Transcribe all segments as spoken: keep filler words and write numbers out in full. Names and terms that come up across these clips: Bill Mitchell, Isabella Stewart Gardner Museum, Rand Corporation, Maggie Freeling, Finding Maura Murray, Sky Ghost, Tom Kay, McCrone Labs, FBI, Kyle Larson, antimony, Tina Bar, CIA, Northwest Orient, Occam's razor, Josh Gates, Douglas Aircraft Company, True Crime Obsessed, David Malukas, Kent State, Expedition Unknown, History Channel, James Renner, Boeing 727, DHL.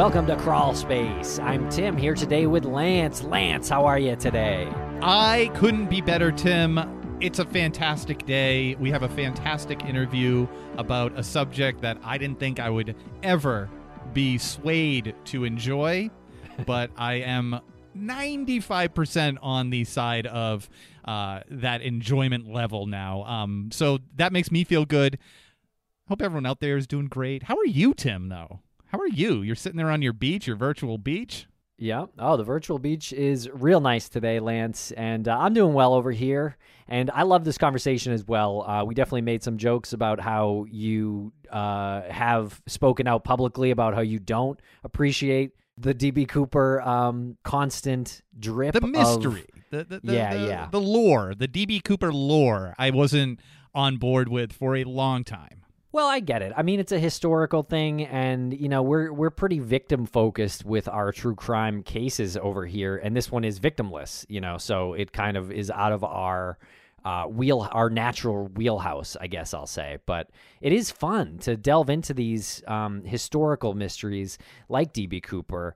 Welcome to Crawl Space. I'm Tim, here today with Lance. Lance, how are you today? I couldn't be better, Tim. It's a fantastic day. We have a fantastic interview about a subject that I didn't think I would ever be swayed to enjoy, but I am ninety-five percent on the side of uh, that enjoyment level now. Um, so that makes me feel good. Hope everyone out there is doing great. How are you, Tim, though? How are you? You're sitting there on your beach, your virtual beach. Yeah. Oh, the virtual beach is real nice today, Lance. And uh, I'm doing well over here. And I love this conversation as well. Uh, we definitely made some jokes about how you uh, have spoken out publicly about how you don't appreciate the D B Cooper um, constant drip. The mystery. Of, the, the, the, yeah, the, yeah. The lore. The D B Cooper lore. I wasn't on board with for a long time. Well, I get it. I mean, it's a historical thing, and you know, we're we're pretty victim focused with our true crime cases over here, and this one is victimless, you know, so it kind of is out of our uh, wheel, our natural wheelhouse, I guess I'll say. But it is fun to delve into these um, historical mysteries like D B Cooper.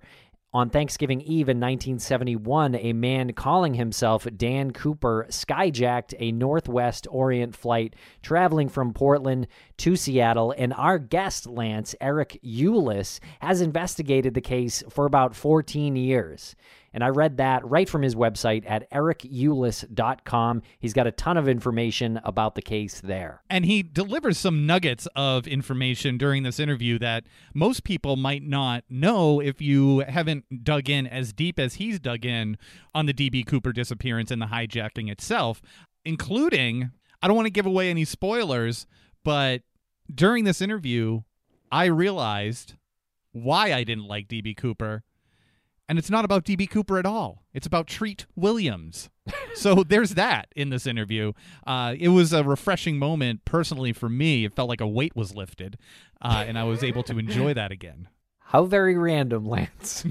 On Thanksgiving Eve in nineteen seventy-one, a man calling himself Dan Cooper skyjacked a Northwest Orient flight traveling from Portland to Seattle, and our guest, Lance, Eric Ulis, has investigated the case for about fourteen years. And I read that right from his website at eric ulis dot com. He's got a ton of information about the case there. And he delivers some nuggets of information during this interview that most people might not know if you haven't dug in as deep as he's dug in on the D B Cooper disappearance and the hijacking itself, including, I don't want to give away any spoilers, but during this interview, I realized why I didn't like D B Cooper. And it's not about D B Cooper at all. It's about Treat Williams. So there's that in this interview. Uh, it was a refreshing moment personally for me. It felt like a weight was lifted, uh, and I was able to enjoy that again. How very random, Lance.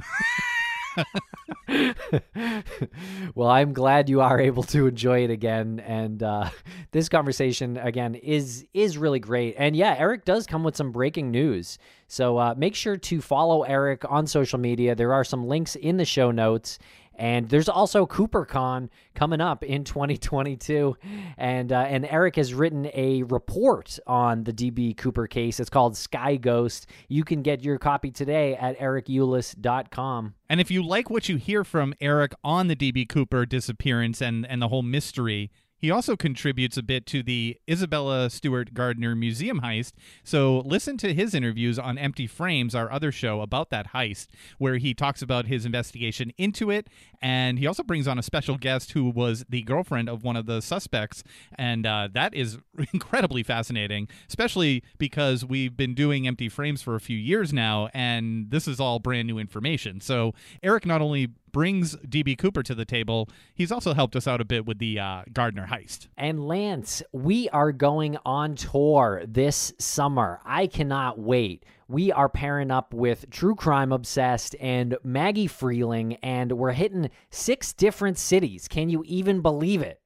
Well, I'm glad you are able to enjoy it again. And uh, this conversation, again, is is really great. And yeah, Eric does come with some breaking news. So uh, make sure to follow Eric on social media. There are some links in the show notes. And there's also CooperCon coming up in twenty twenty-two. And uh, and Eric has written a report on the D B Cooper case. It's called Sky Ghost. You can get your copy today at eric ulis dot com. And if you like what you hear from Eric on the D B Cooper disappearance and, and the whole mystery, he also contributes a bit to the Isabella Stewart Gardner Museum heist. So listen to his interviews on Empty Frames, our other show about that heist, where he talks about his investigation into it. And he also brings on a special guest who was the girlfriend of one of the suspects. And uh, that is incredibly fascinating, especially because we've been doing Empty Frames for a few years now, and this is all brand new information. So Eric not only brings D B Cooper to the table, he's also helped us out a bit with the uh, Gardner heist. And Lance, we are going on tour this summer. I cannot wait. We are pairing up with True Crime Obsessed and Maggie Freeling, and we're hitting six different cities. Can you even believe it?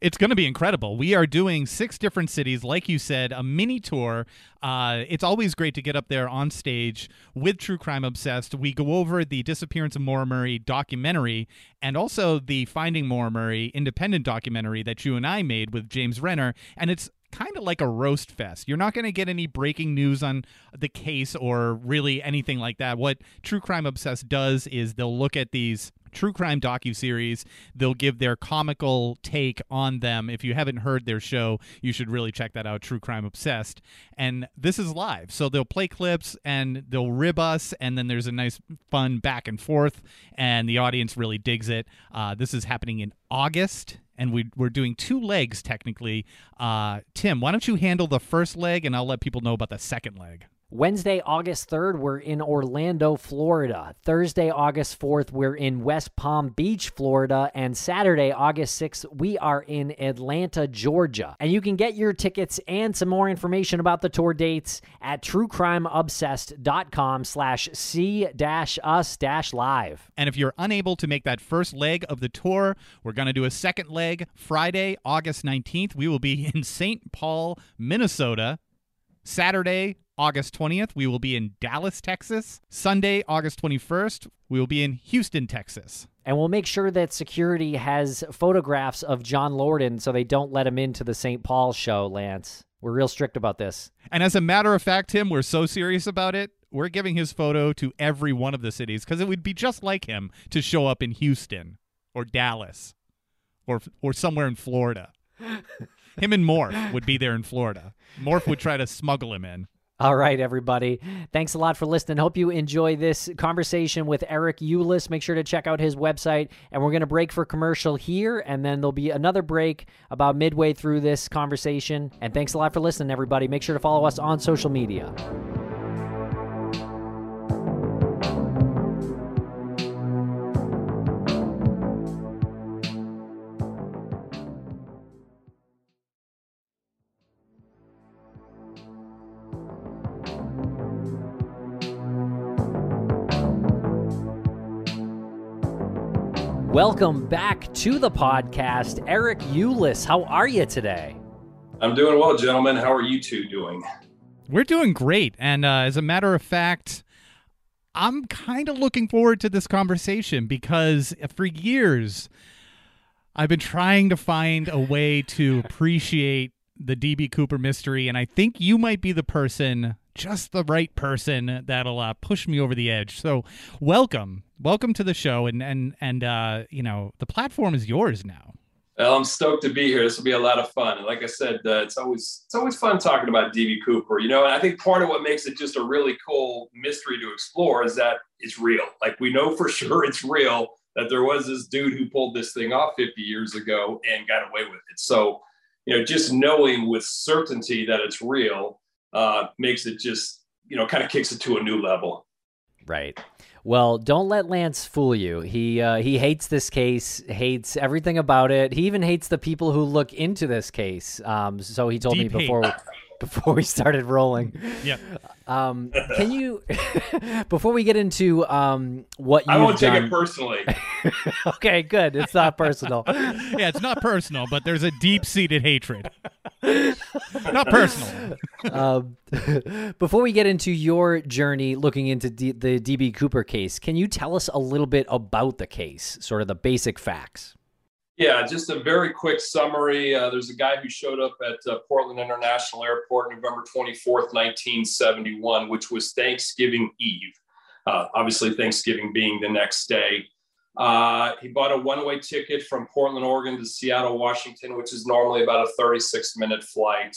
It's going to be incredible. We are doing six different cities, like you said, a mini tour. Uh, it's always great to get up there on stage with True Crime Obsessed. We go over the Disappearance of Maura Murray documentary and also the Finding Maura Murray independent documentary that you and I made with James Renner, and it's kind of like a roast fest. You're not going to get any breaking news on the case or really anything like that. What True Crime Obsessed does is they'll look at these true crime docuseries. They'll give their comical take on them. If you haven't heard their show, you should really check that out, True Crime Obsessed. And this is live. So they'll play clips and they'll rib us, and then there's a nice fun back and forth, and the audience really digs it. Uh, this is happening in August, and we, we're doing two legs technically. Uh, Tim, why don't you handle the first leg, and I'll let people know about the second leg. Wednesday, August third, we're in Orlando, Florida. Thursday, August fourth, we're in West Palm Beach, Florida. And Saturday, August sixth, we are in Atlanta, Georgia. And you can get your tickets and some more information about the tour dates at true crime obsessed dot com slash c dash us dash live. And if you're unable to make that first leg of the tour, we're going to do a second leg Friday, August nineteenth. We will be in Saint Paul, Minnesota. Saturday, August twentieth, we will be in Dallas, Texas. Sunday, August twenty-first, we will be in Houston, Texas. And we'll make sure that security has photographs of John Lorden so they don't let him into the Saint Paul show, Lance. We're real strict about this. And as a matter of fact, Tim, we're so serious about it, we're giving his photo to every one of the cities because it would be just like him to show up in Houston or Dallas or or somewhere in Florida. Him and Morph would be there in Florida. Morph would try to smuggle him in. All right, everybody. Thanks a lot for listening. Hope you enjoy this conversation with Eric Ulis. Make sure to check out his website. And we're going to break for commercial here, and then there'll be another break about midway through this conversation. And thanks a lot for listening, everybody. Make sure to follow us on social media. Welcome back to the podcast, Eric Ulis. How are you today? I'm doing well, gentlemen. How are you two doing? We're doing great. And uh, as a matter of fact, I'm kind of looking forward to this conversation because for years, I've been trying to find a way to appreciate the D B Cooper mystery. And I think you might be the person, just the right person, that'll uh, push me over the edge. So welcome. Welcome to the show, and and and uh, you know, the platform is yours now. Well, I'm stoked to be here. This will be a lot of fun. And like I said, uh, it's always it's always fun talking about D B Cooper. You know, and I think part of what makes it just a really cool mystery to explore is that it's real. Like, we know for sure it's real, that there was this dude who pulled this thing off fifty years ago and got away with it. So, you know, just knowing with certainty that it's real uh, makes it just, you know, kind of kicks it to a new level. Right. Well, don't let Lance fool you. He uh, he hates this case, hates everything about it. He even hates the people who look into this case. Um, so he told Deep me before we, before we started rolling. Yeah. Um, can you, before we get into um, what you I won't done, take it personally. Okay, good. It's not personal. Yeah, it's not personal, but there's a deep-seated hatred. Not personal. uh, before we get into your journey looking into D- the D B Cooper case, can you tell us a little bit about the case, sort of the basic facts? Yeah, just a very quick summary. Uh, there's a guy who showed up at uh, Portland International Airport November twenty-fourth, nineteen seventy-one, which was Thanksgiving Eve. Uh, obviously, Thanksgiving being the next day. Uh, he bought a one-way ticket from Portland, Oregon to Seattle, Washington, which is normally about a thirty-six minute flight.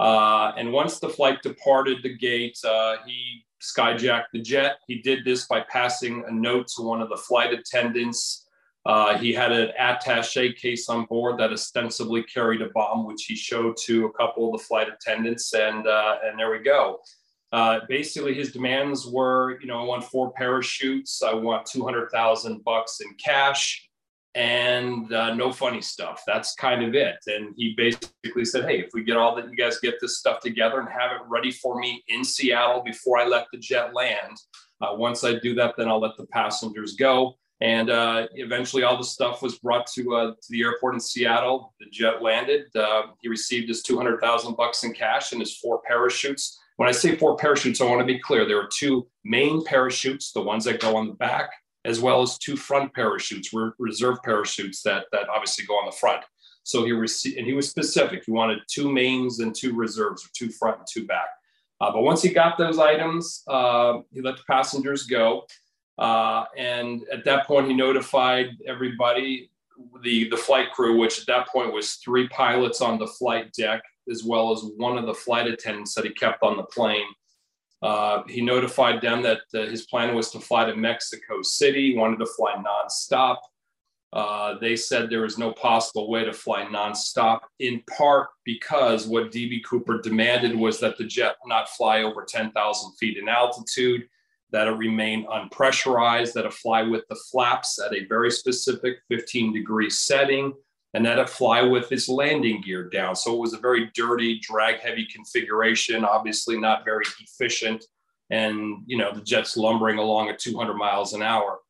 Uh, and once the flight departed the gate, uh, he skyjacked the jet. He did this by passing a note to one of the flight attendants. Uh, he had an attaché case on board that ostensibly carried a bomb, which he showed to a couple of the flight attendants, and uh, and there we go. Uh, basically, his demands were, you know, I want four parachutes, I want two hundred thousand bucks in cash, and uh, no funny stuff. That's kind of it. And he basically said, hey, if we get all that, you guys get this stuff together and have it ready for me in Seattle before I let the jet land. Uh, once I do that, then I'll let the passengers go. And uh, eventually all the stuff was brought to, uh, to the airport in Seattle. The jet landed. Uh, he received his two hundred thousand bucks in cash and his four parachutes. When I say four parachutes, I want to be clear. There are two main parachutes, the ones that go on the back, as well as two front parachutes, re- reserve parachutes that, that obviously go on the front. So he received, and he was specific. He wanted two mains and two reserves, or two front and two back. Uh, but once he got those items, uh, he let the passengers go. Uh, and at that point, he notified everybody, the, the flight crew, which at that point was three pilots on the flight deck, as well as one of the flight attendants that he kept on the plane. Uh, he notified them that uh, his plan was to fly to Mexico City, wanted to fly nonstop. Uh, they said there was no possible way to fly nonstop, in part because what D B Cooper demanded was that the jet not fly over ten thousand feet in altitude, that it remain unpressurized, that it fly with the flaps at a very specific fifteen degree setting, and that it fly with its landing gear down. So it was a very dirty, drag heavy configuration, obviously not very efficient. And, you know, the jet's lumbering along at two hundred miles an hour.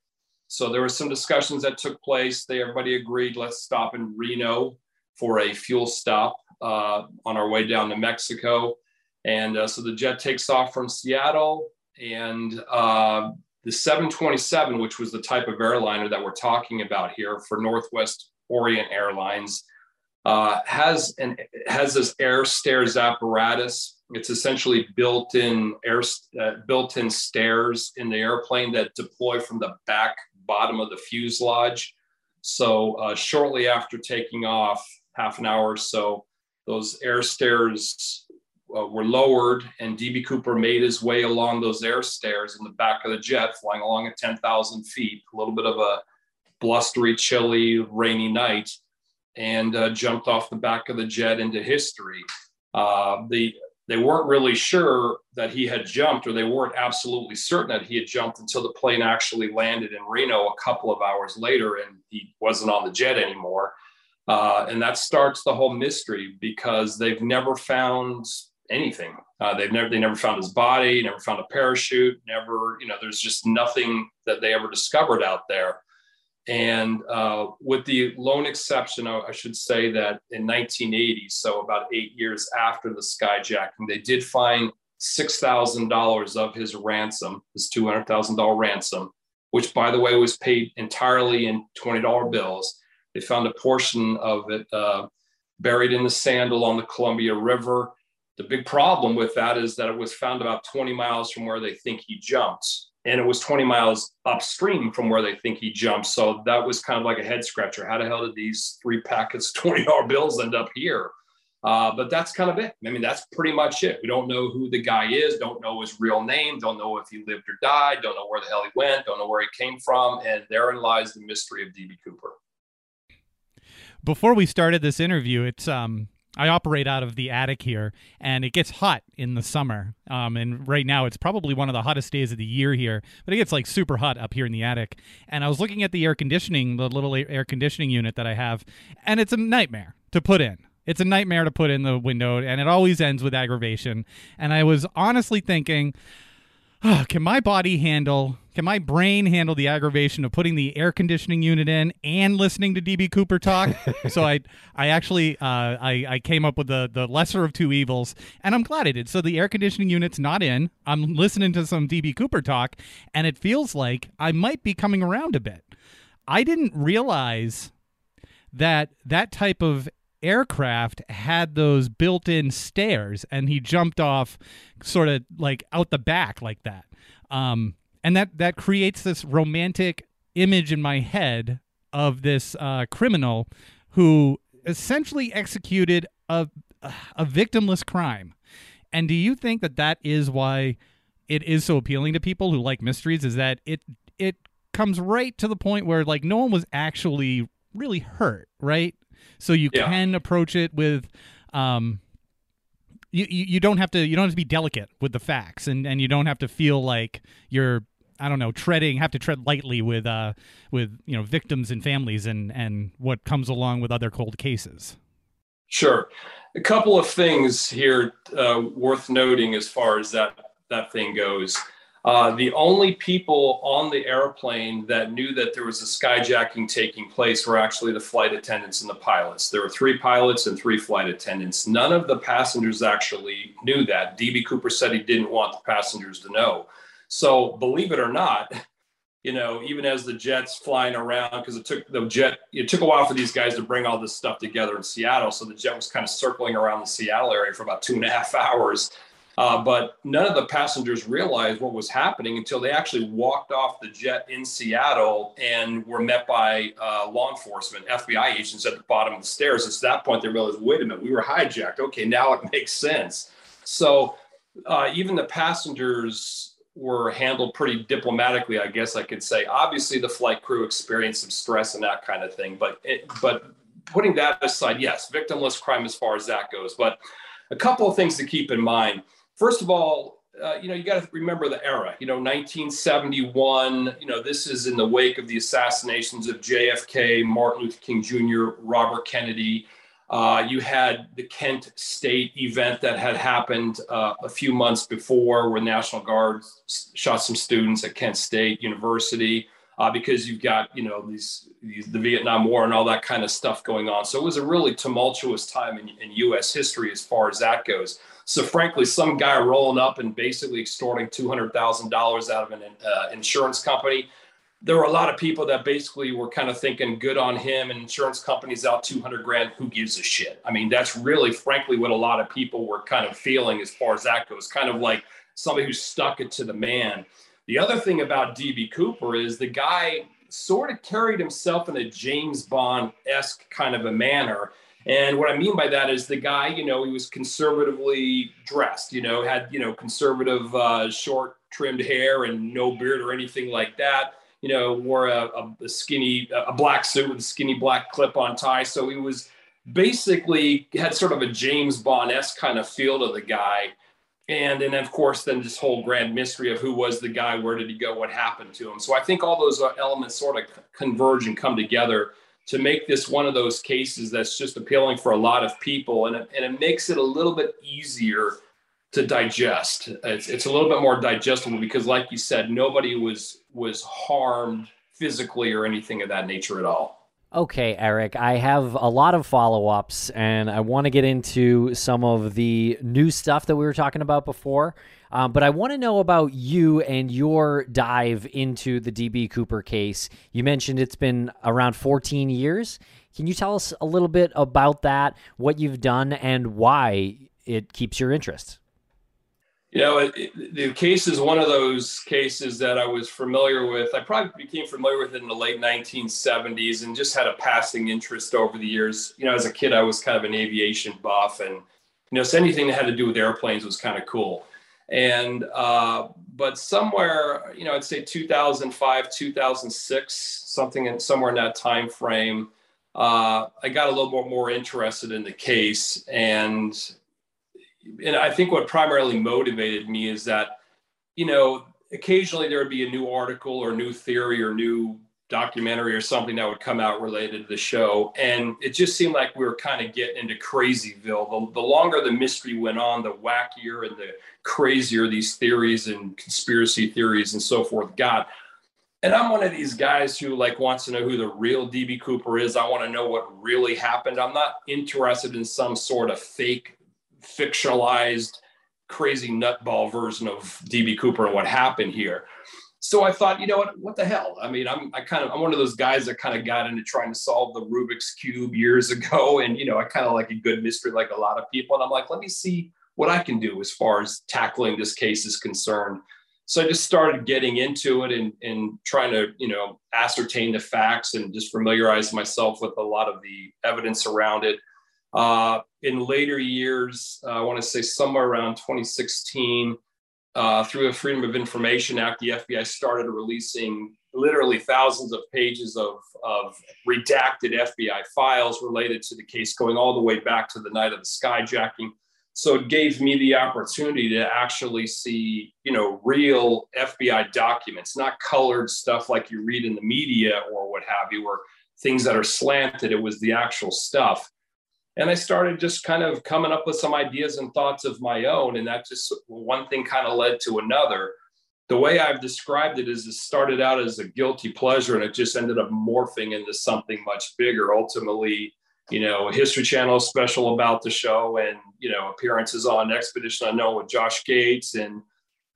So there were some discussions that took place. They, everybody agreed, let's stop in Reno for a fuel stop uh, on our way down to Mexico. And uh, so the jet takes off from Seattle, and uh, the seven twenty-seven, which was the type of airliner that we're talking about here for Northwest Orient Airlines, uh, has an has this air stairs apparatus. It's essentially built-in air uh, built-in stairs in the airplane that deploy from the back bottom of the fuselage. So uh, shortly after taking off, half an hour or so, those air stairs uh, were lowered, and D B Cooper made his way along those air stairs in the back of the jet, flying along at ten thousand feet, a little bit of a blustery, chilly, rainy night, and uh, jumped off the back of the jet into history. Uh, the They weren't really sure that he had jumped, or they weren't absolutely certain that he had jumped, until the plane actually landed in Reno a couple of hours later, and he wasn't on the jet anymore. Uh, and that starts the whole mystery, because they've never found anything. Uh, they've never, they never found his body, never found a parachute, never, you know, there's just nothing that they ever discovered out there. And uh, with the lone exception, I should say that in nineteen eighty, so about eight years after the skyjacking, they did find six thousand dollars of his ransom, his two hundred thousand dollars ransom, which, by the way, was paid entirely in twenty dollar bills. They found a portion of it uh, buried in the sand along the Columbia River. The big problem with that is that it was found about twenty miles from where they think he jumped. And it was twenty miles upstream from where they think he jumped. So that was kind of like a head scratcher. How the hell did these three packets of twenty dollar bills end up here? Uh, but that's kind of it. I mean, that's pretty much it. We don't know who the guy is, don't know his real name, don't know if he lived or died, don't know where the hell he went, don't know where he came from. And therein lies the mystery of D B Cooper. Before we started this interview, it's... um. I operate out of the attic here, and it gets hot in the summer. Um, and right now it's probably one of the hottest days of the year here, but it gets like super hot up here in the attic. And I was looking at the air conditioning, the little air conditioning unit that I have, and it's a nightmare to put in. It's a nightmare to put in the window, and it always ends with aggravation. And I was honestly thinking, oh, can my body handle, can my brain handle the aggravation of putting the air conditioning unit in and listening to D B Cooper talk? So I I actually uh, I, I came up with the, the lesser of two evils, and I'm glad I did. So the air conditioning unit's not in. I'm listening to some D B Cooper talk, and it feels like I might be coming around a bit. I didn't realize that that type of aircraft had those built-in stairs, and he jumped off sort of like out the back like that. Um, and that, that creates this romantic image in my head of this uh, criminal who essentially executed a, a victimless crime. And do you think that that is why it is so appealing to people who like mysteries, is that it, it comes right to the point where like no one was actually really hurt, right? So you yeah. can approach it with, um, you, you you don't have to you don't have to be delicate with the facts, and, and you don't have to feel like you're I don't know treading have to tread lightly with uh with you know victims and families and and what comes along with other cold cases. Sure, a couple of things here uh, worth noting as far as that that thing goes. Uh, the only people on the airplane that knew that there was a skyjacking taking place were actually the flight attendants and the pilots. There were three pilots and three flight attendants. None of the passengers actually knew that. D B Cooper said he didn't want the passengers to know. So believe it or not, you know, even as the jet's flying around, because it took the jet, it took a while for these guys to bring all this stuff together in Seattle. So the jet was kind of circling around the Seattle area for about two and a half hours. Uh, but none of the passengers realized what was happening until they actually walked off the jet in Seattle and were met by uh, law enforcement, F B I agents at the bottom of the stairs. At that point, they realized, wait a minute, we were hijacked. Okay, now it makes sense. So uh, even the passengers were handled pretty diplomatically, I guess I could say. Obviously, the flight crew experienced some stress and that kind of thing. But it, but putting that aside, yes, victimless crime as far as that goes. But a couple of things to keep in mind. First of all, uh, you know, you got to remember the era, you know, nineteen seventy-one, you know, this is in the wake of the assassinations of J F K, Martin Luther King Junior, Robert Kennedy. Uh, you had the Kent State event that had happened uh, a few months before, where National Guard shot some students at Kent State University uh, because you've got, you know, these, these the Vietnam War and all that kind of stuff going on. So it was a really tumultuous time in, in U S history as far as that goes. So frankly, some guy rolling up and basically extorting two hundred thousand dollars out of an uh, insurance company. There were a lot of people that basically were kind of thinking good on him, and insurance companies out two hundred grand, who gives a shit? I mean, that's really, frankly, what a lot of people were kind of feeling as far as that goes, kind of like somebody who stuck it to the man. The other thing about D B Cooper is the guy sort of carried himself in a James Bond-esque kind of a manner. And what I mean by that is the guy, you know, he was conservatively dressed, you know, had, you know, conservative uh, short trimmed hair and no beard or anything like that, you know, wore a, a skinny, a black suit with a skinny black clip on tie. So he was basically had sort of a James Bond-esque kind of feel to the guy. And then, of course, then this whole grand mystery of who was the guy, where did he go, what happened to him. So I think all those elements sort of converge and come together to make this one of those cases that's just appealing for a lot of people. And it, and it makes it a little bit easier to digest. It's, it's a little bit more digestible because, like you said, nobody was was harmed physically or anything of that nature at all. Okay, Eric, I have a lot of follow-ups, and I want to get into some of the new stuff that we were talking about before, um, but I want to know about you and your dive into the D B Cooper case. You mentioned it's been around fourteen years. Can you tell us a little bit about that, what you've done, and why it keeps your interest? You know, it, it, the case is one of those cases that I was familiar with. I probably became familiar with it in the late nineteen seventies and just had a passing interest over the years. You know, as a kid, I was kind of an aviation buff, and, you know, so anything that had to do with airplanes was kind of cool. And, uh, but somewhere, you know, I'd say two thousand five, two thousand six, something in, somewhere in that time frame, uh, I got a little more, more interested in the case. And, And I think what primarily motivated me is that, you know, occasionally there would be a new article or new theory or new documentary or something that would come out related to the show. And it just seemed like we were kind of getting into Crazyville. The, the longer the mystery went on, the wackier and the crazier these theories and conspiracy theories and so forth got. And I'm one of these guys who like wants to know who the real D B Cooper is. I want to know what really happened. I'm not interested in some sort of fake fictionalized, crazy nutball version of D B Cooper and what happened here. So I thought, you know what, what the hell? I mean, I'm I kind of I'm one of those guys that kind of got into trying to solve the Rubik's Cube years ago. And, you know, I kind of like a good mystery like a lot of people. And I'm like, let me see what I can do as far as tackling this case is concerned. So I just started getting into it and, and trying to, you know, ascertain the facts and just familiarize myself with a lot of the evidence around it. Uh, in later years, uh, I want to say somewhere around twenty sixteen, uh, through the Freedom of Information Act, the F B I started releasing literally thousands of pages of, of redacted F B I files related to the case, going all the way back to the night of the skyjacking. So it gave me the opportunity to actually see, you know, real F B I documents, not colored stuff like you read in the media or what have you, or things that are slanted. It was the actual stuff. And I started just kind of coming up with some ideas and thoughts of my own. And that just one thing kind of led to another. The way I've described it is it started out as a guilty pleasure and it just ended up morphing into something much bigger. Ultimately, you know, a History Channel special about the show and, you know, appearances on Expedition Unknown with Josh Gates and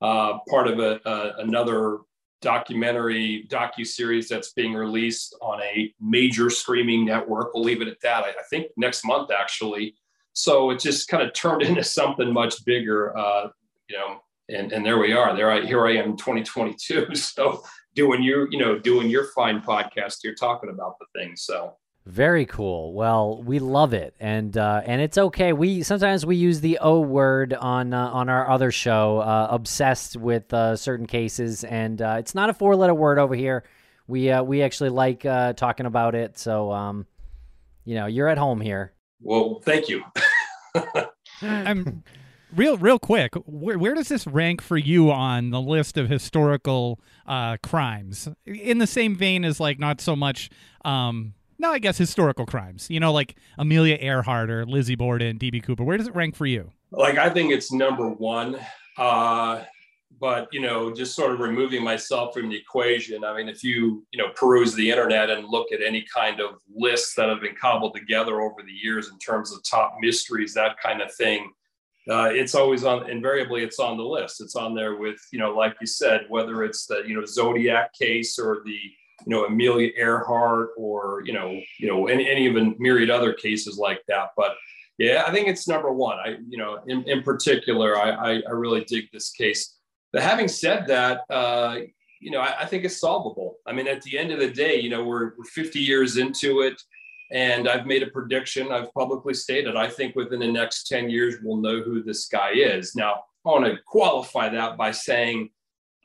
uh, part of a, a, another documentary docu-series that's being released on a major streaming network. We'll leave it at that. I, I think next month, actually. So it just kind of turned into something much bigger, uh, you know, and, and there we are there. I, here I am in twenty twenty-two. So doing your, you know, doing your fine podcast, you're talking about the thing. So. Very cool. Well, we love it. And, uh, and it's okay. We, sometimes we use the O word on, uh, on our other show, uh, obsessed with, uh, certain cases. And, uh, it's not a four letter word over here. We, uh, we actually like, uh, talking about it. So, um, you know, you're at home here. Well, thank you. I'm real, real quick. Where, where does this rank for you on the list of historical, uh, crimes in the same vein as like, not so much, um, No, I guess historical crimes, you know, like Amelia Earhart or Lizzie Borden, D B Cooper. Where does it rank for you? Like, I think it's number one. Uh, but, you know, just sort of removing myself from the equation. I mean, if you, you know, peruse the internet and look at any kind of lists that have been cobbled together over the years in terms of top mysteries, that kind of thing, uh, it's always on, invariably it's on the list. It's on there with, you know, like you said, whether it's the, you know, Zodiac case or the, you know, Amelia Earhart or, you know, you know, any, any of a myriad other cases like that. But yeah, I think it's number one. I, you know, in, in particular, I, I, I really dig this case. But having said that, uh, you know, I, I think it's solvable. I mean, at the end of the day, you know, we're, we're fifty years into it, and I've made a prediction. I've publicly stated, I think within the next ten years, we'll know who this guy is. Now, I want to qualify that by saying,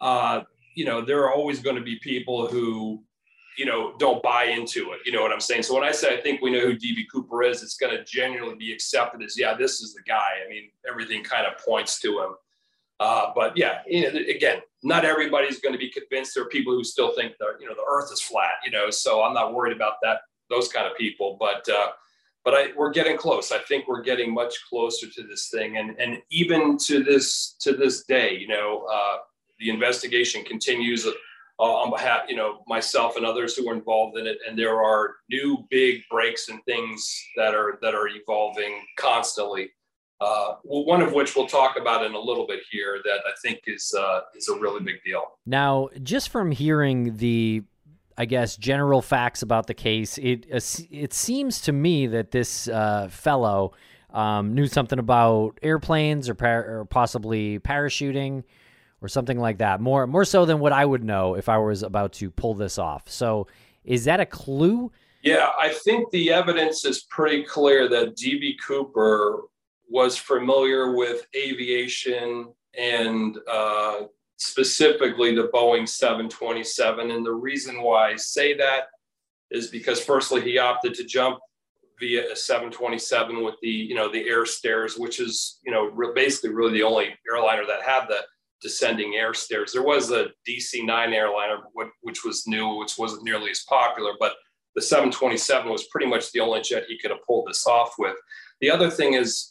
uh, you know, there are always going to be people who, you know, don't buy into it. You know what I'm saying? So when I say I think we know who D B Cooper is, it's going to genuinely be accepted as, yeah, this is the guy. I mean, everything kind of points to him. Uh, but yeah, you know, again, not everybody's going to be convinced. There are people who still think that, you know, the earth is flat, you know, so I'm not worried about that, those kind of people. But, uh, but I, we're getting close. I think we're getting much closer to this thing. And, and even to this, to this day, you know, uh, the investigation continues uh, on behalf, you know, myself and others who are involved in it. And there are new big breaks and things that are, that are evolving constantly. Uh, well, one of which we'll talk about in a little bit here that I think is, uh, is a really big deal. Now, just from hearing the, I guess, general facts about the case, it, it seems to me that this uh, fellow um, knew something about airplanes or, par- or possibly parachuting or something like that, more, more so than what I would know if I was about to pull this off. So is that a clue? Yeah, I think the evidence is pretty clear that D B Cooper was familiar with aviation and uh, specifically the Boeing seven twenty-seven. And the reason why I say that is because firstly, he opted to jump via a seven twenty-seven with the, you know, the air stairs, which is, you know, re- basically really the only airliner that had the descending air stairs. There was a D C nine airliner, which was new, which wasn't nearly as popular, but the seven twenty-seven was pretty much the only jet he could have pulled this off with. The other thing is,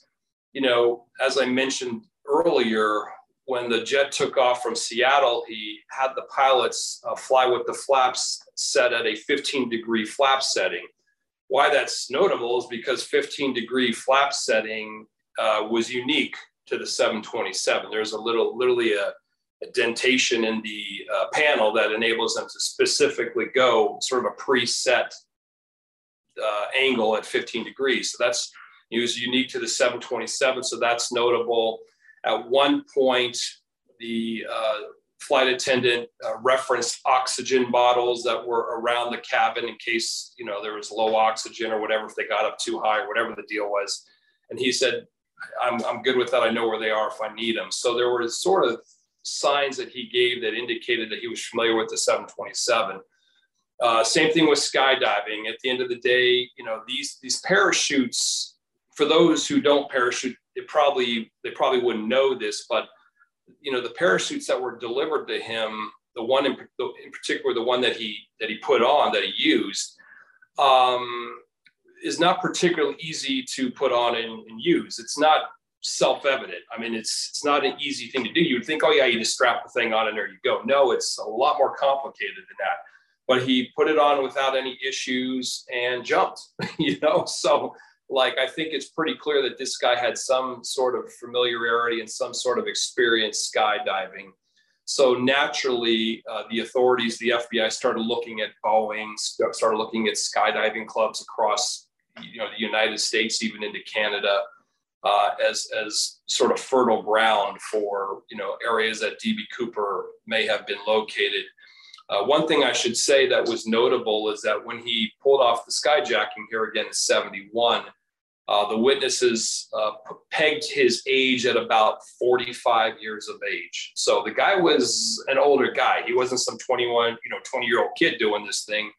you know, as I mentioned earlier, when the jet took off from Seattle, he had the pilots uh, fly with the flaps set at a fifteen degree flap setting. Why that's notable is because fifteen degree flap setting uh, was unique to the seven twenty-seven. There's a little, literally a, a dentation in the uh, panel that enables them to specifically go sort of a preset uh, angle at fifteen degrees. So that's, he was unique to the seven twenty-seven, so that's notable. At one point, the uh, flight attendant uh, referenced oxygen bottles that were around the cabin in case, you know, there was low oxygen or whatever, if they got up too high or whatever the deal was. And he said, I'm, I'm good with that. I know where they are if I need them. So there were sort of signs that he gave that indicated that he was familiar with the seven twenty-seven. Uh, same thing with skydiving. At the end of the day, you know, these, these parachutes, for those who don't parachute, it probably they probably wouldn't know this, but you know, the parachutes that were delivered to him, the one in, in particular, the one that he that he put on, that he used, um, is not particularly easy to put on and, and use. It's not self-evident. I mean, it's it's not an easy thing to do. You'd think, oh yeah, you just strap the thing on and there you go. No, it's a lot more complicated than that. But he put it on without any issues and jumped. You know, so. Like, I think it's pretty clear that this guy had some sort of familiarity and some sort of experience skydiving. So naturally, uh, the authorities, the F B I started looking at Boeing, started looking at skydiving clubs across, you know, the United States, even into Canada, uh, as as sort of fertile ground for, you know, areas that D B Cooper may have been located. Uh, one thing I should say that was notable is that when he pulled off the skyjacking here again in seventy-one, Uh, the witnesses uh, pegged his age at about forty-five years of age. So the guy was an older guy. He wasn't some twenty-one, you know, twenty-year-old kid doing this thing.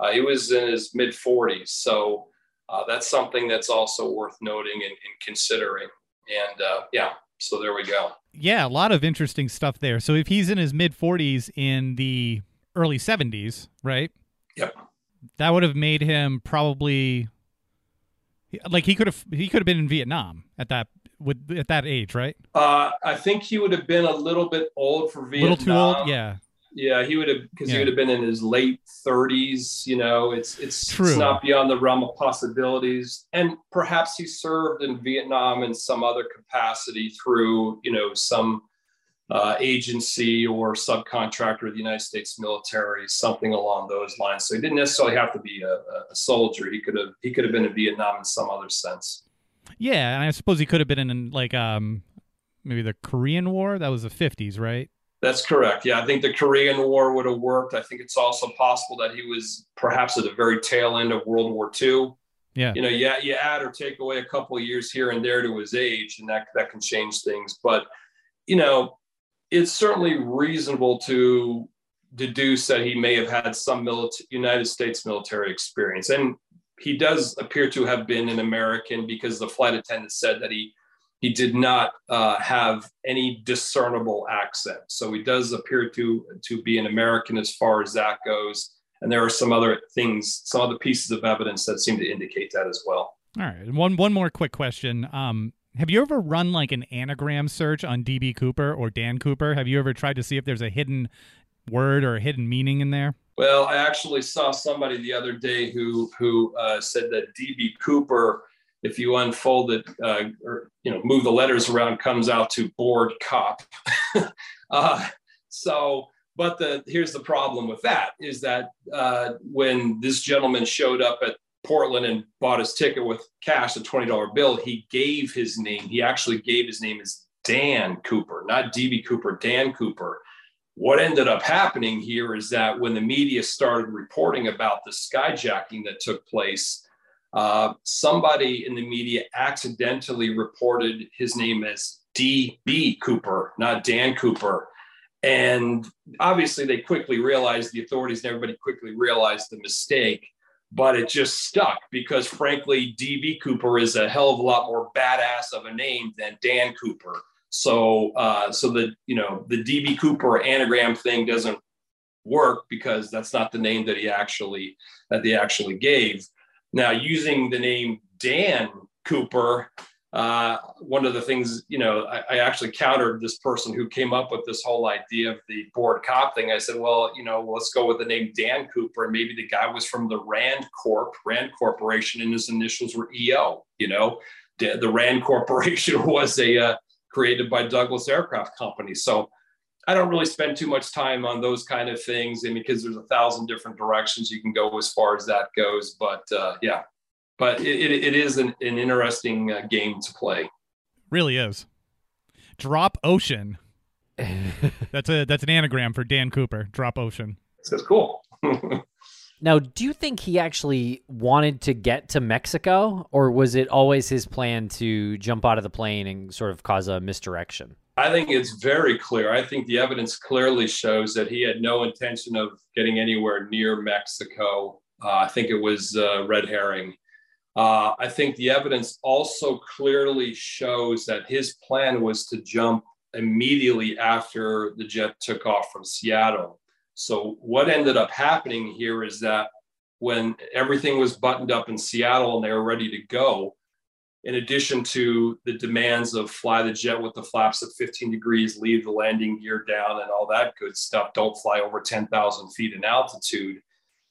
Uh, he was in his mid forties. So uh, that's something that's also worth noting and, and considering. And uh, yeah, so there we go. Yeah, a lot of interesting stuff there. So if he's in his mid forties in the early seventies, right? Yep. That would have made him probably... Like he could have, he could have been in Vietnam at that with at that age, right? Uh, I think he would have been a little bit old for Vietnam. A little too old, yeah. Yeah, he would have, because yeah. he would have been in his late thirties. You know, it's it's, it's not beyond the realm of possibilities. And perhaps he served in Vietnam in some other capacity through, you know, some uh, agency or subcontractor of the United States military, something along those lines. So he didn't necessarily have to be a, a soldier. He could have he could have been in Vietnam in some other sense. Yeah, and I suppose he could have been in like um maybe the Korean War. That was the fifties, right? That's correct. Yeah, I think the Korean War would have worked. I think it's also possible that he was perhaps at the very tail end of World War Two. Yeah. You know, yeah, you, you add or take away a couple of years here and there to his age, and that that can change things. But, you know, it's certainly reasonable to deduce that he may have had some military, United States military experience. And he does appear to have been an American, because the flight attendant said that he He did not uh, have any discernible accent. So he does appear to, to be an American as far as that goes. And there are some other things, some other pieces of evidence that seem to indicate that as well. All right. One, one more quick question. Um, have you ever run like an anagram search on D B Cooper or Dan Cooper? Have you ever tried to see if there's a hidden word or a hidden meaning in there? Well, I actually saw somebody the other day who, who uh, said that D B Cooper, if you unfold it uh, or, you know, move the letters around, comes out to board cop. uh, so, but the, here's the problem with that is that uh, when this gentleman showed up at Portland and bought his ticket with cash, a twenty dollar bill, he gave his name. He actually gave his name as Dan Cooper, not D B Cooper, Dan Cooper. What ended up happening here is that when the media started reporting about the skyjacking that took place, Uh, somebody in the media accidentally reported his name as D B Cooper, not Dan Cooper. And obviously they quickly realized, the authorities and everybody quickly realized the mistake, but it just stuck because frankly, D B Cooper is a hell of a lot more badass of a name than Dan Cooper. So, uh, so the, you know, the D B Cooper anagram thing doesn't work because that's not the name that he actually, that they actually gave. Now, using the name Dan Cooper, uh, one of the things, you know, I, I actually countered this person who came up with this whole idea of the board cop thing. I said, well, you know, let's go with the name Dan Cooper. And maybe the guy was from the Rand Corp, Rand Corporation, and his initials were E O. You know, the Rand Corporation was a uh, created by Douglas Aircraft Company. So I don't really spend too much time on those kind of things. I mean, because there's a thousand different directions you can go as far as that goes. But uh, yeah, but it, it, it is an, an interesting uh, game to play. Really is. Drop Ocean. that's a that's an anagram for Dan Cooper. Drop Ocean. That's cool. Now, do you think he actually wanted to get to Mexico, or was it always his plan to jump out of the plane and sort of cause a misdirection? I think it's very clear. I think the evidence clearly shows that he had no intention of getting anywhere near Mexico. Uh, I think it was uh, red herring. Uh, I think the evidence also clearly shows that his plan was to jump immediately after the jet took off from Seattle. So what ended up happening here is that when everything was buttoned up in Seattle and they were ready to go, in addition to the demands of fly the jet with the flaps at fifteen degrees, leave the landing gear down and all that good stuff, don't fly over ten thousand feet in altitude,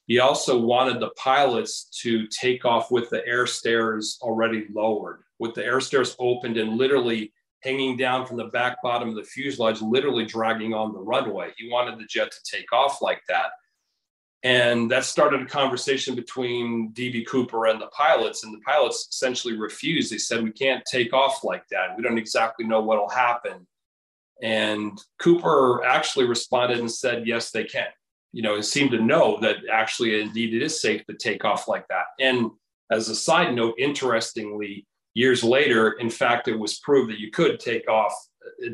he also wanted the pilots to take off with the air stairs already lowered, with the air stairs opened and literally hanging down from the back bottom of the fuselage, literally dragging on the runway. He wanted the jet to take off like that. And that started a conversation between D B Cooper and the pilots, and the pilots essentially refused. They said, we can't take off like that. We don't exactly know what'll happen. And Cooper actually responded and said, yes, they can. You know, it seemed to know that actually, indeed, it is safe to take off like that. And as a side note, interestingly, years later, in fact, it was proved that you could take off.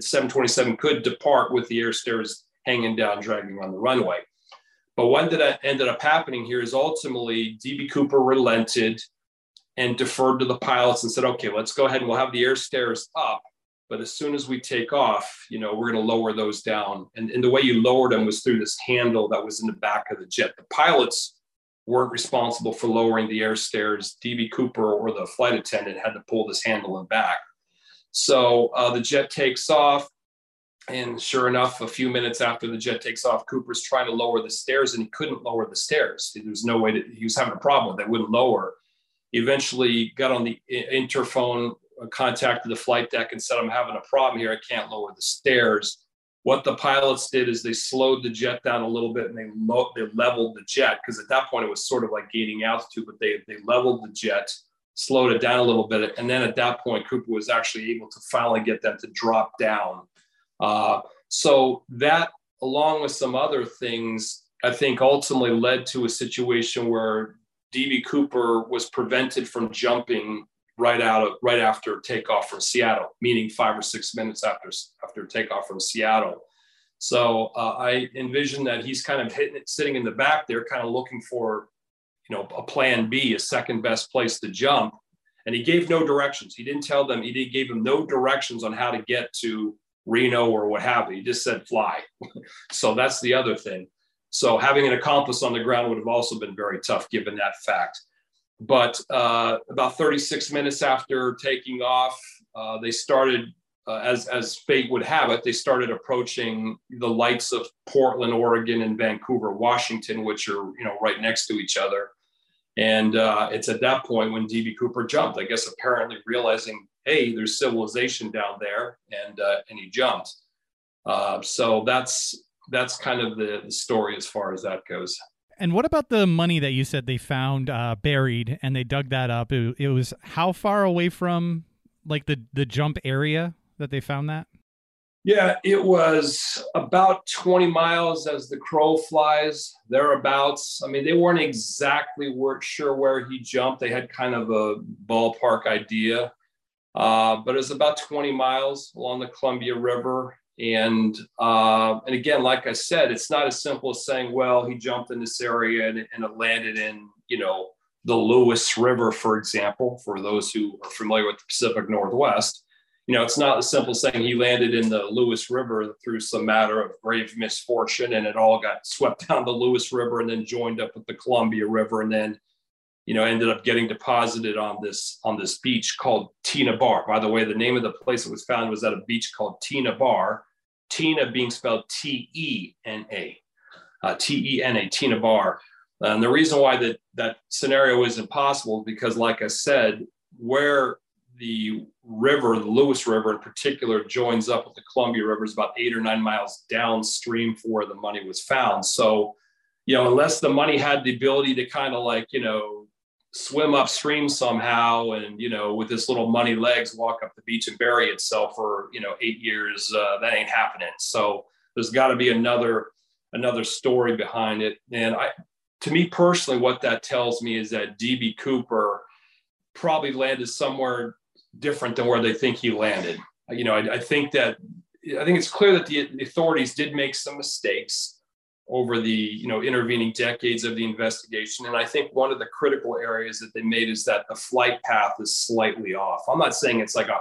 seven twenty-seven could depart with the air stairs hanging down, dragging on the runway. But what ended up happening here is ultimately D B Cooper relented and deferred to the pilots and said, okay, let's go ahead and we'll have the air stairs up. But as soon as we take off, you know, we're going to lower those down. And, and the way you lowered them was through this handle that was in the back of the jet. The pilots weren't responsible for lowering the air stairs. D B Cooper or the flight attendant had to pull this handle in back. So uh, the jet takes off. And sure enough, a few minutes after the jet takes off, Cooper's trying to lower the stairs and he couldn't lower the stairs. There was no way to, he was having a problem that wouldn't lower. He eventually got on the interphone, contacted the flight deck and said, I'm having a problem here. I can't lower the stairs. What the pilots did is they slowed the jet down a little bit and they, lo- they leveled the jet, because at that point it was sort of like gaining altitude, but they, they leveled the jet, slowed it down a little bit. And then at that point, Cooper was actually able to finally get them to drop down. Uh, so that, along with some other things, I think ultimately led to a situation where D B Cooper was prevented from jumping right out of, right after takeoff from Seattle, meaning five or six minutes after after takeoff from Seattle. So uh, I envision that he's kind of hitting it, sitting in the back there, kind of looking for, you know, a plan B, a second best place to jump. And he gave no directions. He didn't tell them. He didn't, gave them no directions on how to get to Reno or what have you. He just said fly. So that's the other thing. So having an accomplice on the ground would have also been very tough, given that fact. But uh, about thirty-six minutes after taking off, uh, they started, uh, as, as fate would have it, they started approaching the lights of Portland, Oregon, and Vancouver, Washington, which are, you know, right next to each other. And uh, it's at that point when D B Cooper jumped, I guess, apparently realizing, hey, there's civilization down there, and uh, and he jumped. Uh, so that's that's kind of the, the story as far as that goes. And what about the money that you said they found uh, buried and they dug that up? It, it was how far away from like the, the jump area that they found that? Yeah, it was about twenty miles as the crow flies, thereabouts. I mean, they weren't exactly weren't sure where he jumped. They had kind of a ballpark idea, uh, but it was about twenty miles along the Columbia River. And uh, and again, like I said, it's not as simple as saying, well, he jumped in this area and, and it landed in, you know, the Lewis River, for example, for those who are familiar with the Pacific Northwest. You know, it's not as simple as saying he landed in the Lewis River through some matter of grave misfortune and it all got swept down the Lewis River and then joined up with the Columbia River and then, you know, ended up getting deposited on this on this beach called Tina Bar. By the way, the name of the place it was found was at a beach called Tina Bar. Tina being spelled T E N A, uh, T E N A, Tina Bar. And the reason why that, that scenario is impossible, because like I said, where the river, the Lewis River in particular, joins up with the Columbia River is about eight or nine miles downstream for where the money was found. So, you know, unless the money had the ability to kind of like, you know, swim upstream somehow and, you know, with this little money legs, walk up the beach and bury itself for, you know, eight years, uh, that ain't happening. So there's got to be another, another story behind it. And I, to me personally, what that tells me is that D B Cooper probably landed somewhere different than where they think he landed. You know, I, I think that, I think it's clear that the, the authorities did make some mistakes over the, you know, intervening decades of the investigation. And I think one of the critical areas that they made is that the flight path is slightly off. I'm not saying it's like a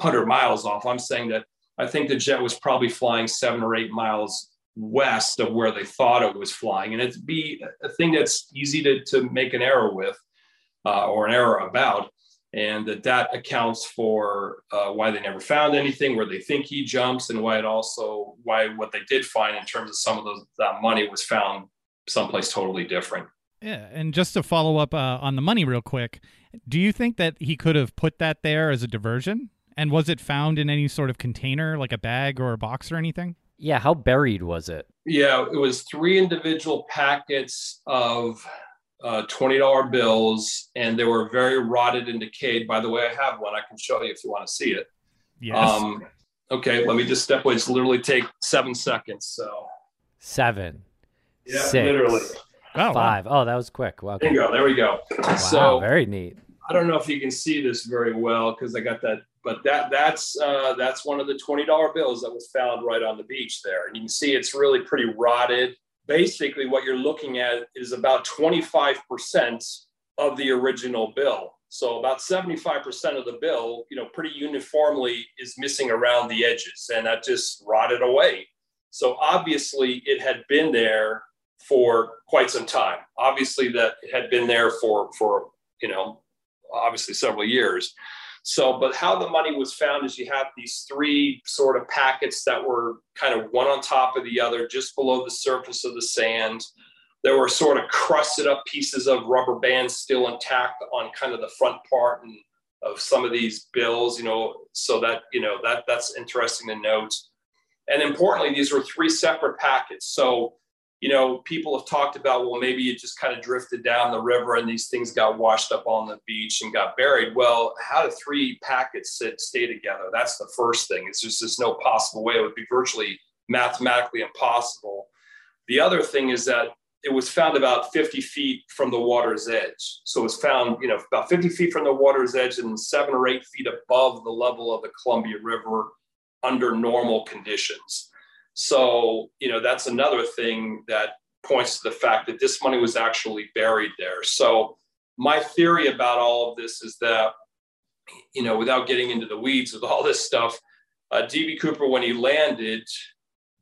hundred miles off. I'm saying that I think the jet was probably flying seven or eight miles west of where they thought it was flying. And it'd be a thing that's easy to, to make an error with uh, or an error about. And that that accounts for uh, why they never found anything, where they think he jumps, and why it also, why what they did find in terms of some of those, that money was found someplace totally different. Yeah, and just to follow up uh, on the money real quick, do you think that he could have put that there as a diversion? And was it found in any sort of container, like a bag or a box or anything? Yeah, how buried was it? Yeah, it was three individual packets of Uh, twenty dollar bills, and they were very rotted and decayed. By the way, I have one. I can show you if you want to see it. Yes. Um, okay, let me just step away. It's literally take seven seconds. So seven. Yeah, six, literally. Oh, five. Wow. Oh, that was quick. Wow. There you go. There we go. Wow, so very neat. I don't know if you can see this very well because I got that, but that that's uh, that's one of the twenty dollar bills that was found right on the beach there, and you can see it's really pretty rotted. Basically, what you're looking at is about twenty-five percent of the original bill. So about seventy-five percent of the bill, you know, pretty uniformly is missing around the edges, and that just rotted away. So obviously it had been there for quite some time. Obviously that had been there for, for, you know, obviously several years. So, but how the money was found is you have these three sort of packets that were kind of one on top of the other, just below the surface of the sand. There were sort of crusted up pieces of rubber bands still intact on kind of the front part and of some of these bills, you know, so that, you know, that that's interesting to note. And importantly, these were three separate packets. So, you know, people have talked about, well, maybe it just kind of drifted down the river and these things got washed up on the beach and got buried. Well, how do three packets sit, stay together? That's the first thing. It's just, there's no possible way. It would be virtually mathematically impossible. The other thing is that it was found about fifty feet from the water's edge. So it was found, you know, about fifty feet from the water's edge and seven or eight feet above the level of the Columbia River under normal conditions. So, you know, that's another thing that points to the fact that this money was actually buried there. So my theory about all of this is that, you know, without getting into the weeds with all this stuff, uh, D B Cooper, when he landed,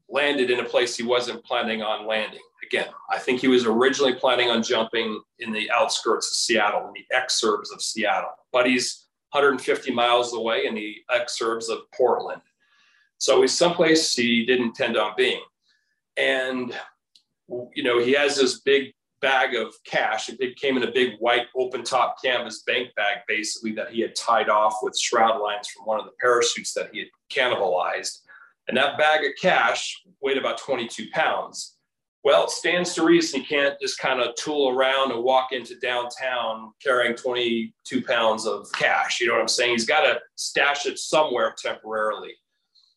landed in a place he wasn't planning on landing. Again, I think he was originally planning on jumping in the outskirts of Seattle, in the exurbs of Seattle, but he's one hundred fifty miles away in the exurbs of Portland. So he's someplace he didn't intend on being. And, you know, he has this big bag of cash. It came in a big white open top canvas bank bag, basically, that he had tied off with shroud lines from one of the parachutes that he had cannibalized. And that bag of cash weighed about twenty-two pounds. Well, it stands to reason you can't just kind of tool around and walk into downtown carrying twenty-two pounds of cash. You know what I'm saying? He's got to stash it somewhere temporarily.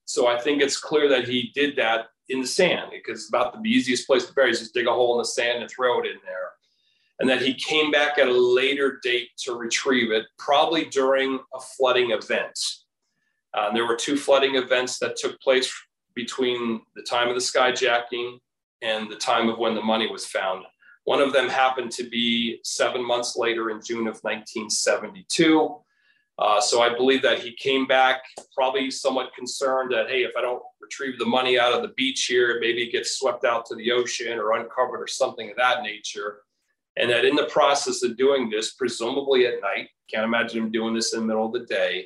So I think it's clear that he did that in the sand, because about the easiest place to bury is just dig a hole in the sand and throw it in there. And that he came back at a later date to retrieve it, probably during a flooding event. Uh, there were two flooding events that took place between the time of the skyjacking and the time of when the money was found. One of them happened to be seven months later in June of nineteen seventy-two. Uh, so I believe that he came back probably somewhat concerned that, hey, if I don't retrieve the money out of the beach here, maybe it gets swept out to the ocean or uncovered or something of that nature. And that in the process of doing this, presumably at night, can't imagine him doing this in the middle of the day,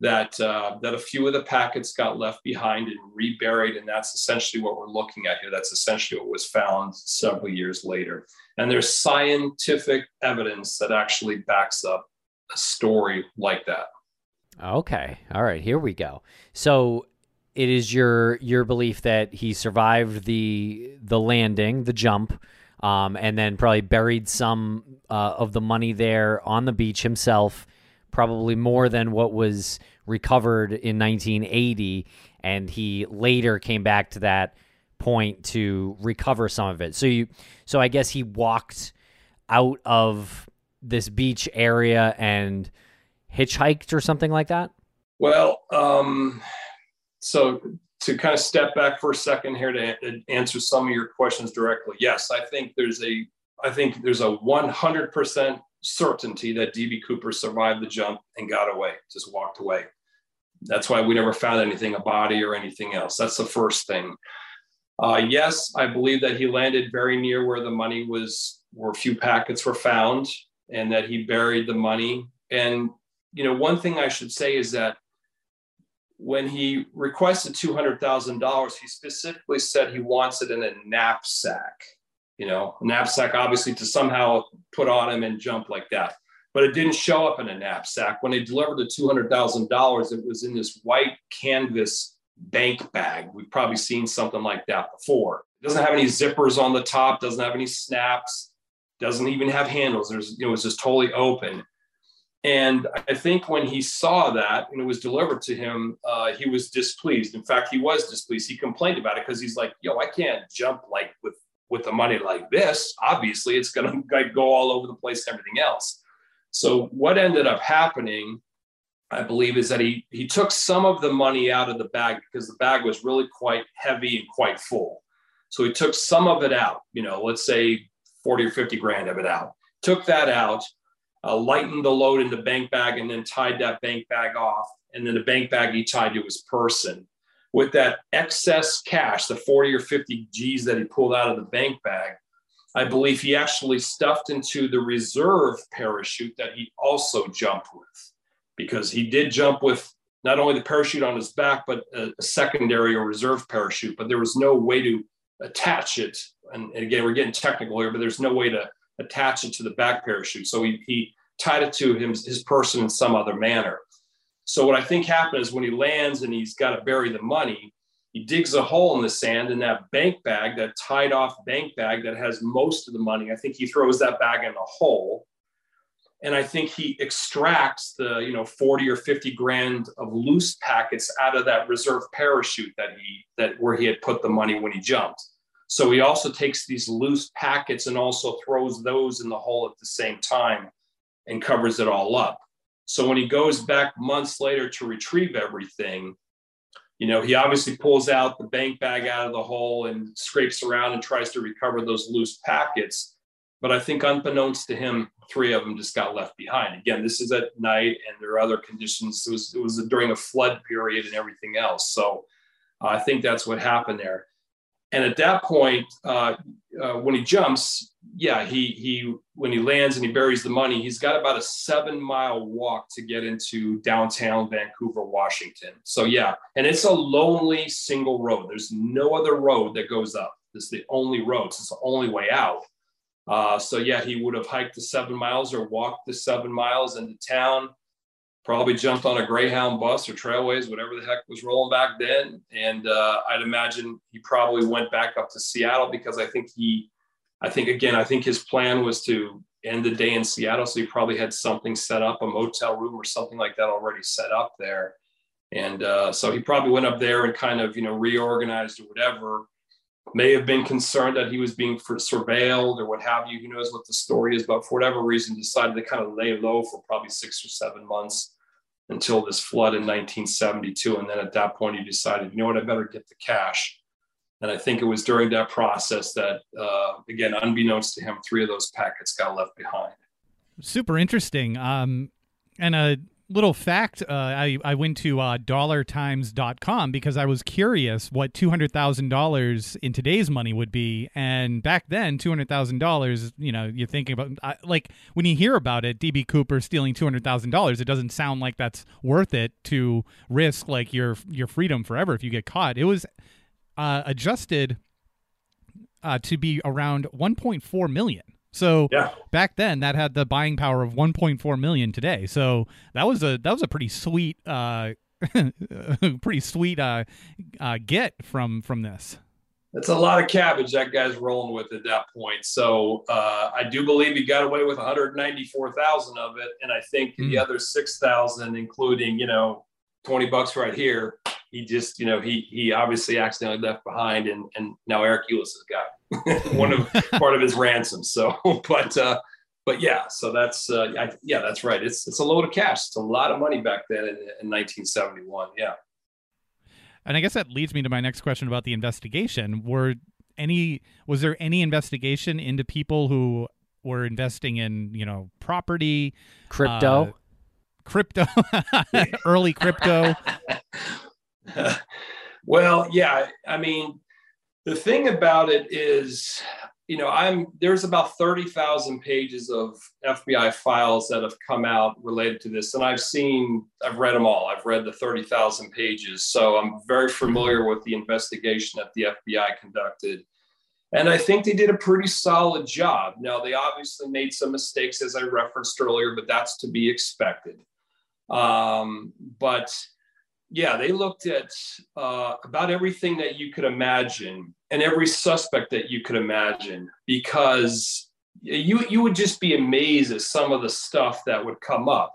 that uh, that a few of the packets got left behind and reburied. And that's essentially what we're looking at here. That's essentially what was found several years later. And there's scientific evidence that actually backs up a story like that. Okay. All right, here we go. So it is your your belief that he survived the the landing, the jump, um, and then probably buried some uh, of the money there on the beach himself, probably more than what was recovered in nineteen eighty, and he later came back to that point to recover some of it. So you, so I guess he walked out of this beach area and hitchhiked or something like that? Well, um, so to kind of step back for a second here to a- answer some of your questions directly. Yes, I think there's a, I think there's a one hundred percent certainty that D B Cooper survived the jump and got away, just walked away. That's why we never found anything, a body or anything else. That's the first thing. Uh, yes, I believe that he landed very near where the money was, where a few packets were found, and that he buried the money. And, you know, one thing I should say is that when he requested two hundred thousand dollars, he specifically said he wants it in a knapsack, you know, a knapsack, obviously to somehow put on him and jump like that. But it didn't show up in a knapsack. When they delivered the two hundred thousand dollars, it was in this white canvas bank bag. We've probably seen something like that before. It doesn't have any zippers on the top, doesn't have any snaps, doesn't even have handles. There's, you know, it was just totally open. And I think when he saw that and it was delivered to him, uh, he was displeased. In fact, he was displeased. He complained about it because he's like, yo, I can't jump like with, with the money like this. Obviously, it's going to go all over the place and everything else. So what ended up happening, I believe, is that he he took some of the money out of the bag because the bag was really quite heavy and quite full. So he took some of it out, you know, let's say forty or fifty grand of it out, took that out, uh, lightened the load in the bank bag, and then tied that bank bag off. And then the bank bag he tied to his person. With that excess cash, the forty or fifty G's that he pulled out of the bank bag, I believe he actually stuffed into the reserve parachute that he also jumped with, because he did jump with not only the parachute on his back, but a, a secondary or reserve parachute, but there was no way to attach it. And, and again, we're getting technical here, but there's no way to attach it to the back parachute. So he, he tied it to him, his person in some other manner. So what I think happened is when he lands and he's got to bury the money, he digs a hole in the sand, and that bank bag, that tied off bank bag that has most of the money, I think he throws that bag in the hole. And I think he extracts the, you know, forty or fifty grand of loose packets out of that reserve parachute that he, that where he had put the money when he jumped. So he also takes these loose packets and also throws those in the hole at the same time and covers it all up. So when he goes back months later to retrieve everything, you know, he obviously pulls out the bank bag out of the hole and scrapes around and tries to recover those loose packets. But I think unbeknownst to him, three of them just got left behind. Again, this is at night and there are other conditions. It was, it was during a flood period and everything else. So uh, I think that's what happened there. And at that point, uh, uh, when he jumps, yeah, he he when he lands and he buries the money, he's got about a seven mile walk to get into downtown Vancouver, Washington. So yeah, and it's a lonely single road. There's no other road that goes up. It's the only road. So it's the only way out. Uh, so yeah, he would have hiked the seven miles or walked the seven miles into town, probably jumped on a Greyhound bus or Trailways, whatever the heck was rolling back then. And uh, I'd imagine he probably went back up to Seattle because I think he, I think again, I think his plan was to end the day in Seattle. So he probably had something set up, a motel room or something like that already set up there. And uh, so he probably went up there and kind of, you know, reorganized or whatever. May have been concerned that he was being surveilled or what have you. Who knows what the story is, but for whatever reason, decided to kind of lay low for probably six or seven months until this flood in nineteen seventy-two. And then at that point, he decided, you know what, I better get the cash. And I think it was during that process that, uh, again, unbeknownst to him, three of those packets got left behind. Super interesting. Um, and a little fact, uh, I, I went to uh, dollar times dot com because I was curious what two hundred thousand dollars in today's money would be. And back then, two hundred thousand dollars, you know, you're thinking about, uh, like, when you hear about it, D B. Cooper stealing two hundred thousand dollars, it doesn't sound like that's worth it to risk, like, your your freedom forever if you get caught. It was... Uh, adjusted uh, to be around one point four million. So yeah. Back then, that had the buying power of one point four million today. So that was a that was a pretty sweet, uh, pretty sweet uh, uh, get from from this. That's a lot of cabbage that guy's rolling with at that point. So uh, I do believe he got away with one hundred ninety-four thousand of it, and I think mm-hmm. the other six thousand, including you know twenty bucks right here. He just, you know, he he obviously accidentally left behind, and and now Eric Ulis has got one of part of his ransom. So, but uh, but yeah, so that's uh, I, yeah, that's right. It's it's a load of cash. It's a lot of money back then in, in nineteen seventy-one. Yeah, and I guess that leads me to my next question about the investigation. Were any was there any investigation into people who were investing in you know property, crypto, uh, crypto, early crypto? Uh, well, yeah, I mean, the thing about it is, you know, I'm there's about thirty thousand pages of F B I files that have come out related to this. And I've seen, I've read them all. I've read the thirty thousand pages. So I'm very familiar with the investigation that the F B I conducted. And I think they did a pretty solid job. Now, they obviously made some mistakes, as I referenced earlier, but that's to be expected. Um, but Yeah, they looked at uh, about everything that you could imagine and every suspect that you could imagine, because you you would just be amazed at some of the stuff that would come up.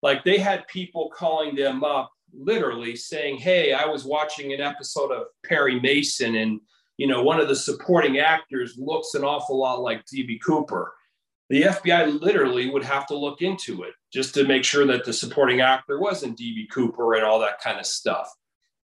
Like they had people calling them up, literally saying, "Hey, I was watching an episode of Perry Mason, and you know one of the supporting actors looks an awful lot like D B. Cooper." The F B I literally would have to look into it just to make sure that the supporting actor wasn't D B. Cooper and all that kind of stuff.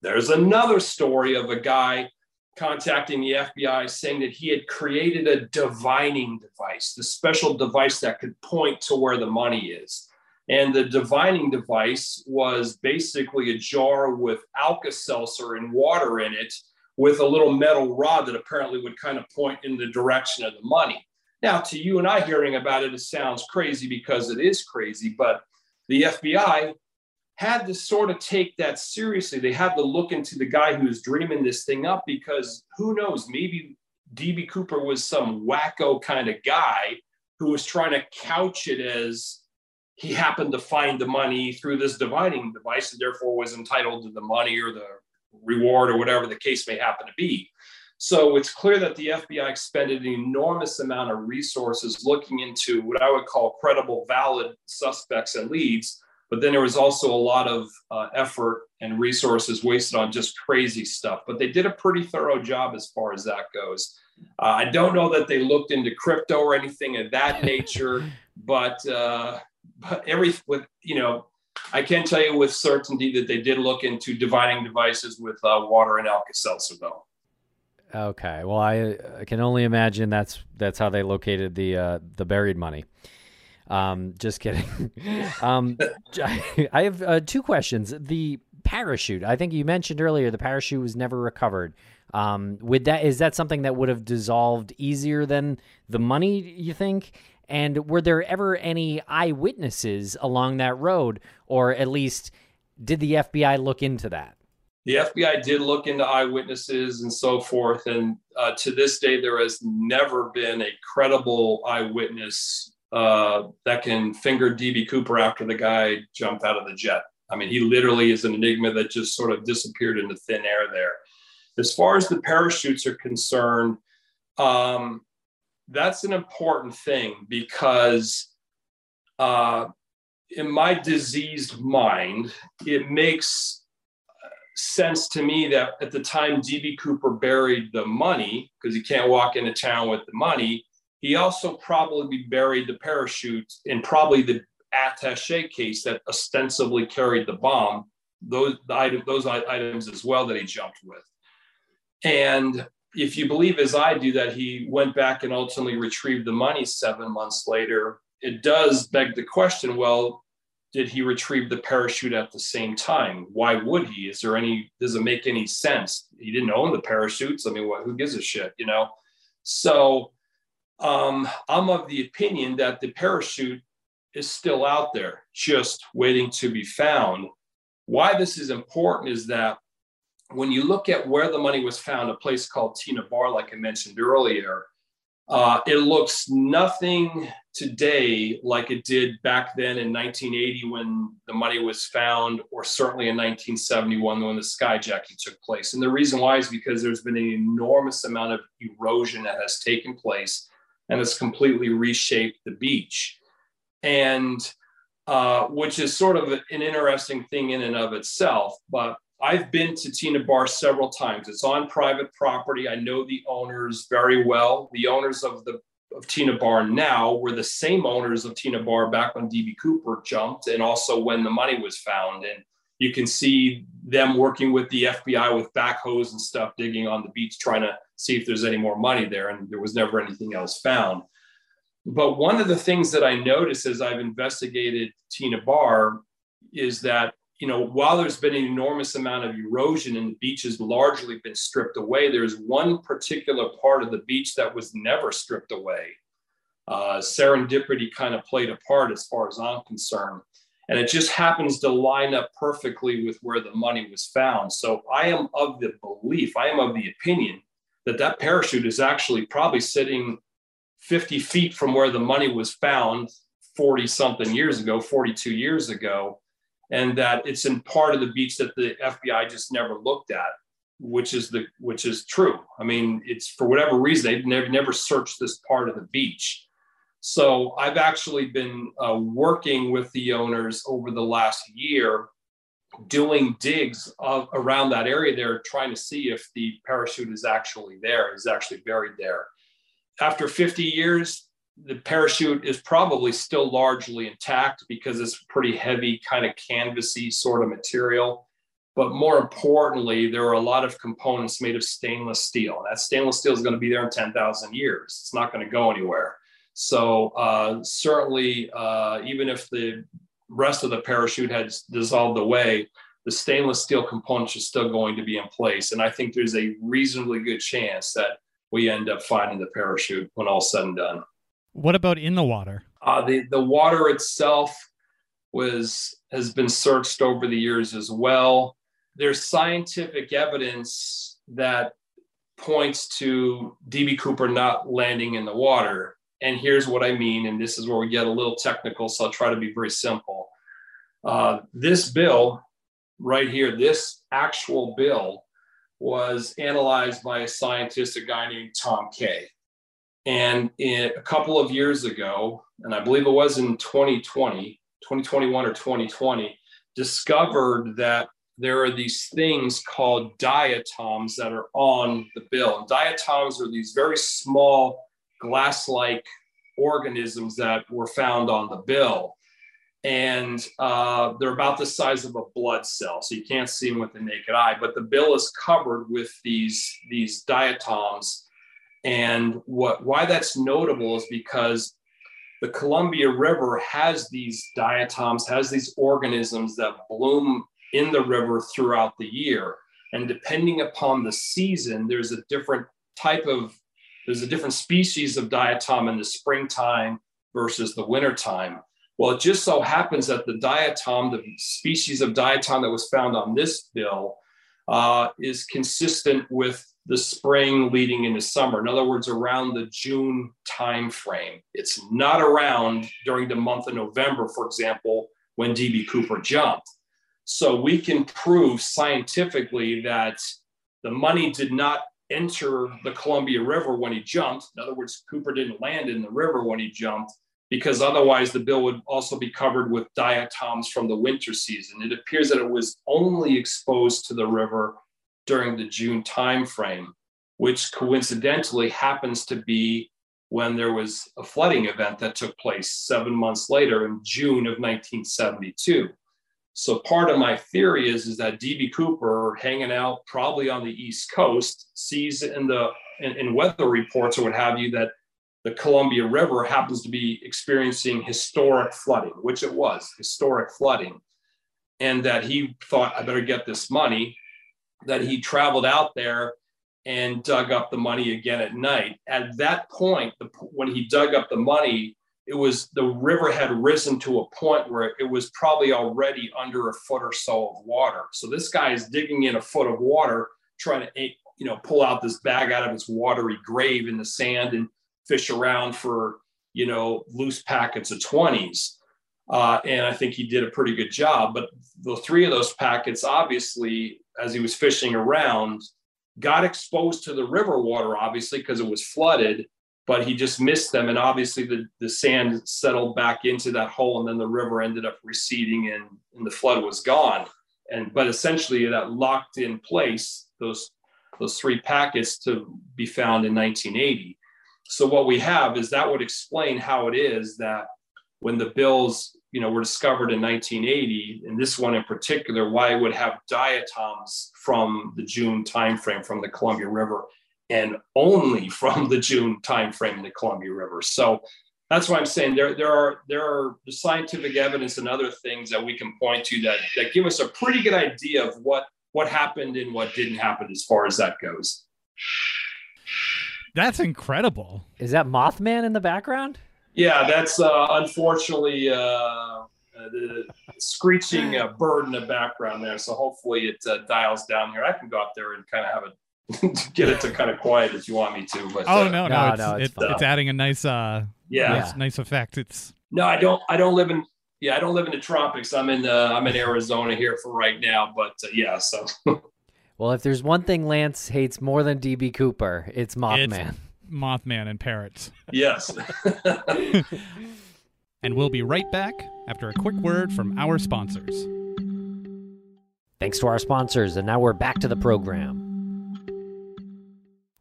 There's another story of a guy contacting the F B I saying that he had created a divining device, the special device that could point to where the money is. And the divining device was basically a jar with Alka-Seltzer and water in it with a little metal rod that apparently would kind of point in the direction of the money. Now, to you and I hearing about it, it sounds crazy because it is crazy, but the F B I had to sort of take that seriously. They had to look into the guy who was dreaming this thing up, because who knows, maybe D B. Cooper was some wacko kind of guy who was trying to couch it as he happened to find the money through this dividing device and therefore was entitled to the money or the reward or whatever the case may happen to be. So it's clear that the F B I expended an enormous amount of resources looking into what I would call credible, valid suspects and leads. But then there was also a lot of uh, effort and resources wasted on just crazy stuff. But they did a pretty thorough job as far as that goes. Uh, I don't know that they looked into crypto or anything of that nature, but uh, but every with you know, I can tell you with certainty that they did look into dividing devices with uh, water and Alka-Seltzer, though. Okay, well, I, I can only imagine that's that's how they located the uh, the buried money. Um, just kidding. um, I have uh, two questions. The parachute, I think you mentioned earlier, the parachute was never recovered. Um, would that, is that something that would have dissolved easier than the money, you think? And were there ever any eyewitnesses along that road, or at least did the F B I look into that? The F B I did look into eyewitnesses and so forth. And uh, to this day, there has never been a credible eyewitness uh, that can finger D B. Cooper after the guy jumped out of the jet. I mean, he literally is an enigma that just sort of disappeared into thin air there. As far as the parachutes are concerned, um, that's an important thing because uh, in my diseased mind, it makes sense to me that at the time D B. Cooper buried the money, because he can't walk into town with the money, he also probably buried the parachute in probably the attache case that ostensibly carried the bomb, those, the item, those items as well that he jumped with. And if you believe, as I do, that he went back and ultimately retrieved the money seven months later, it does beg the question, well, did he retrieve the parachute at the same time? Why would he? Is there any, does it make any sense? He didn't own the parachutes. I mean, what, who gives a shit, you know? So um, I'm of the opinion that the parachute is still out there, just waiting to be found. Why this is important is that when you look at where the money was found, a place called Tina Bar, like I mentioned earlier, Uh, it looks nothing today like it did back then in nineteen eighty when the money was found, or certainly in nineteen seventy-one when the skyjacking took place. And the reason why is because there's been an enormous amount of erosion that has taken place and has completely reshaped the beach. And uh, which is sort of an interesting thing in and of itself, but I've been to Tina Bar several times. It's on private property. I know the owners very well. The owners of the of Tina Bar now were the same owners of Tina Bar back when D B. Cooper jumped and also when the money was found. And you can see them working with the F B I with backhoes and stuff, digging on the beach, trying to see if there's any more money there. And there was never anything else found. But one of the things that I noticed as I've investigated Tina Bar is that, you know, while there's been an enormous amount of erosion and the beach has largely been stripped away, there's one particular part of the beach that was never stripped away. Uh, serendipity kind of played a part as far as I'm concerned. And it just happens to line up perfectly with where the money was found. So I am of the belief, I am of the opinion that that parachute is actually probably sitting fifty feet from where the money was found forty something years ago, forty-two years ago. And that it's in part of the beach that the F B I just never looked at, which is the which is true. I mean, it's for whatever reason, they've never, never searched this part of the beach. So I've actually been uh, working with the owners over the last year, doing digs of, around that area there, trying to see if the parachute is actually there, is actually buried there. After fifty years, the parachute is probably still largely intact because it's pretty heavy, kind of canvasy sort of material. But more importantly, there are a lot of components made of stainless steel. And that stainless steel is going to be there in ten thousand years. It's not going to go anywhere. So uh, certainly, uh, even if the rest of the parachute had dissolved away, the stainless steel components are still going to be in place. And I think there's a reasonably good chance that we end up finding the parachute when all's said and done. What about in the water? Uh, the, the water itself, was has been searched over the years as well. There's scientific evidence that points to D B. Cooper not landing in the water. And here's what I mean, and this is where we get a little technical, so I'll try to be very simple. Uh, this bill right here, this actual bill was analyzed by a scientist, a guy named Tom Kay. And in, a couple of years ago, and I believe it was in twenty twenty, twenty twenty-one or twenty twenty, discovered that there are these things called diatoms that are on the bill. And diatoms are these very small glass-like organisms that were found on the bill. And uh, they're about the size of a blood cell, so you can't see them with the naked eye, but the bill is covered with these, these diatoms. And what why that's notable is because the Columbia River has these diatoms, has these organisms that bloom in the river throughout the year. And depending upon the season, there's a different type of, there's a different species of diatom in the springtime versus the wintertime. Well, it just so happens that the diatom, the species of diatom that was found on this bill uh, is consistent with the spring leading into summer. In other words, around the June timeframe. It's not around during the month of November, for example, when D B. Cooper jumped. So we can prove scientifically that the money did not enter the Columbia River when he jumped. In other words, Cooper didn't land in the river when he jumped, because otherwise the bill would also be covered with diatoms from the winter season. It appears that it was only exposed to the river during the June timeframe, which coincidentally happens to be when there was a flooding event that took place seven months later in June of nineteen seventy-two. So part of my theory is, is that D B. Cooper, hanging out probably on the East Coast, sees in the in, in weather reports or what have you that the Columbia River happens to be experiencing historic flooding, which it was, historic flooding, and that he thought, I better get this money, that he traveled out there and dug up the money again at night. At that point, the, when he dug up the money, it was the river had risen to a point where it was probably already under a foot or so of water. So this guy is digging in a foot of water, trying to, you know, pull out this bag out of its watery grave in the sand and fish around for, you know, loose packets of twenties. Uh, and I think he did a pretty good job, but the three of those packets, obviously, as he was fishing around, got exposed to the river water, obviously, because it was flooded, but he just missed them. And obviously the, the sand settled back into that hole, and then the river ended up receding and, and the flood was gone. And, but essentially that locked in place those, those three packets to be found in nineteen eighty. So what we have is that would explain how it is that when the bills, you know, were discovered in nineteen eighty, and this one in particular, why it would have diatoms from the June timeframe from the Columbia River, and only from the June timeframe in the Columbia River. So that's why I'm saying there, there are there are scientific evidence and other things that we can point to that that give us a pretty good idea of what what happened and what didn't happen as far as that goes. That's incredible. Is that Mothman in the background? Yeah, that's uh, unfortunately uh, uh, the screeching uh, bird in the background there. So hopefully it uh, dials down here. I can go up there and kind of have it, get it to kind of quiet if you want me to. But oh uh, no, no, no, it's, no, it's, it's, it's adding a nice, uh, yeah, nice, nice effect. It's no, I don't, I don't live in, yeah, I don't live in the tropics. I'm in, uh, I'm in Arizona here for right now. But uh, yeah, so. Well, if there's one thing Lance hates more than D B. Cooper, it's Mothman. It's- Mothman and parrots. Yes. And we'll be right back after a quick word from our sponsors. Thanks to our sponsors, and now we're back to the program.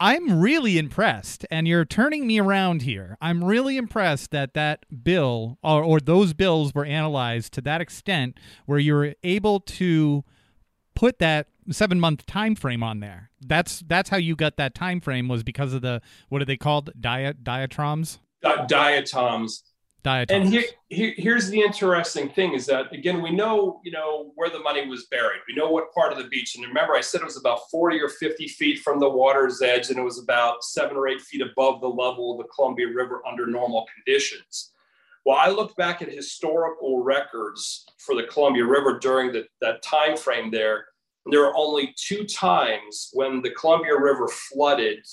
I'm really impressed, and you're turning me around here. I'm really impressed that that bill, or, or those bills were analyzed to that extent where you were able to put that seven-month time frame on there. That's that's how you got that time frame, was because of the, what are they called? Diat diatoms? Uh, diatoms. Diatoms. And here, here, here's the interesting thing is that, again, we know, you know, where the money was buried. We know what part of the beach. And remember, I said it was about forty or fifty feet from the water's edge, and it was about seven or eight feet above the level of the Columbia River under normal conditions. Well, I looked back at historical records for the Columbia River during the, that time frame there. And there are only two times when the Columbia River flooded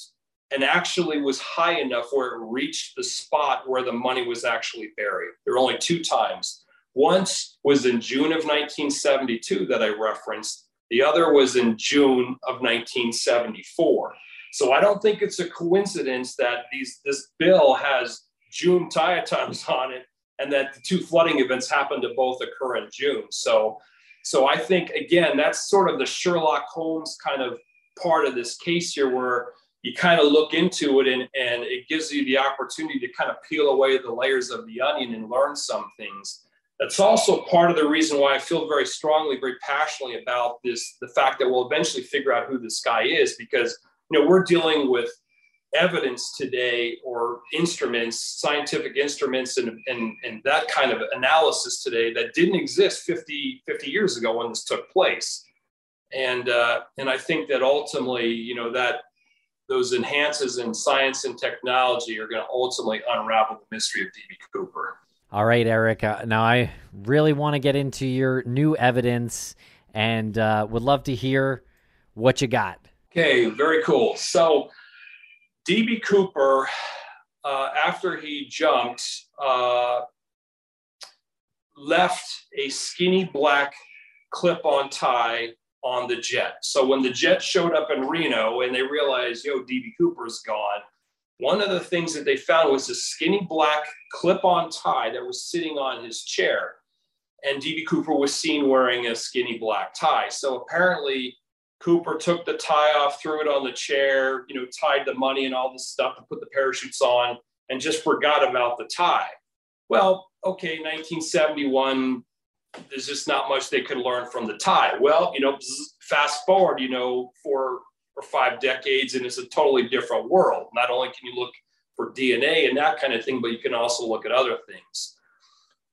and actually was high enough where it reached the spot where the money was actually buried. There are only two times. Once was in June of nineteen seventy-two that I referenced. The other was in June of nineteen seventy-four. So I don't think it's a coincidence that these this bill has June diatoms on it, and that the two flooding events happened to both occur in June. So, so I think, again, that's sort of the Sherlock Holmes kind of part of this case here, where you kind of look into it and, and it gives you the opportunity to kind of peel away the layers of the onion and learn some things. That's also part of the reason why I feel very strongly, very passionately about this, the fact that we'll eventually figure out who this guy is, because, you know, we're dealing with evidence today, or instruments, scientific instruments, and, and, and that kind of analysis today that didn't exist fifty, fifty years ago when this took place. And, uh, and I think that ultimately, you know, that those enhances in science and technology are going to ultimately unravel the mystery of D B. Cooper. All right, Eric. Uh, now I really want to get into your new evidence, and uh, would love to hear what you got. Okay, very cool. So D B. Cooper, uh, after he jumped, uh, left a skinny black clip-on tie on the jet. So when the jet showed up in Reno and they realized, yo, D B. Cooper's gone, one of the things that they found was a skinny black clip-on tie that was sitting on his chair. And D B. Cooper was seen wearing a skinny black tie. So apparently Cooper took the tie off, threw it on the chair, you know, tied the money and all this stuff, and put the parachutes on, and just forgot about the tie. Well, okay, nineteen seventy-one, there's just not much they could learn from the tie. Well, you know, fast forward, you know, four or five decades, and it's a totally different world. Not only can you look for D N A and that kind of thing, but you can also look at other things.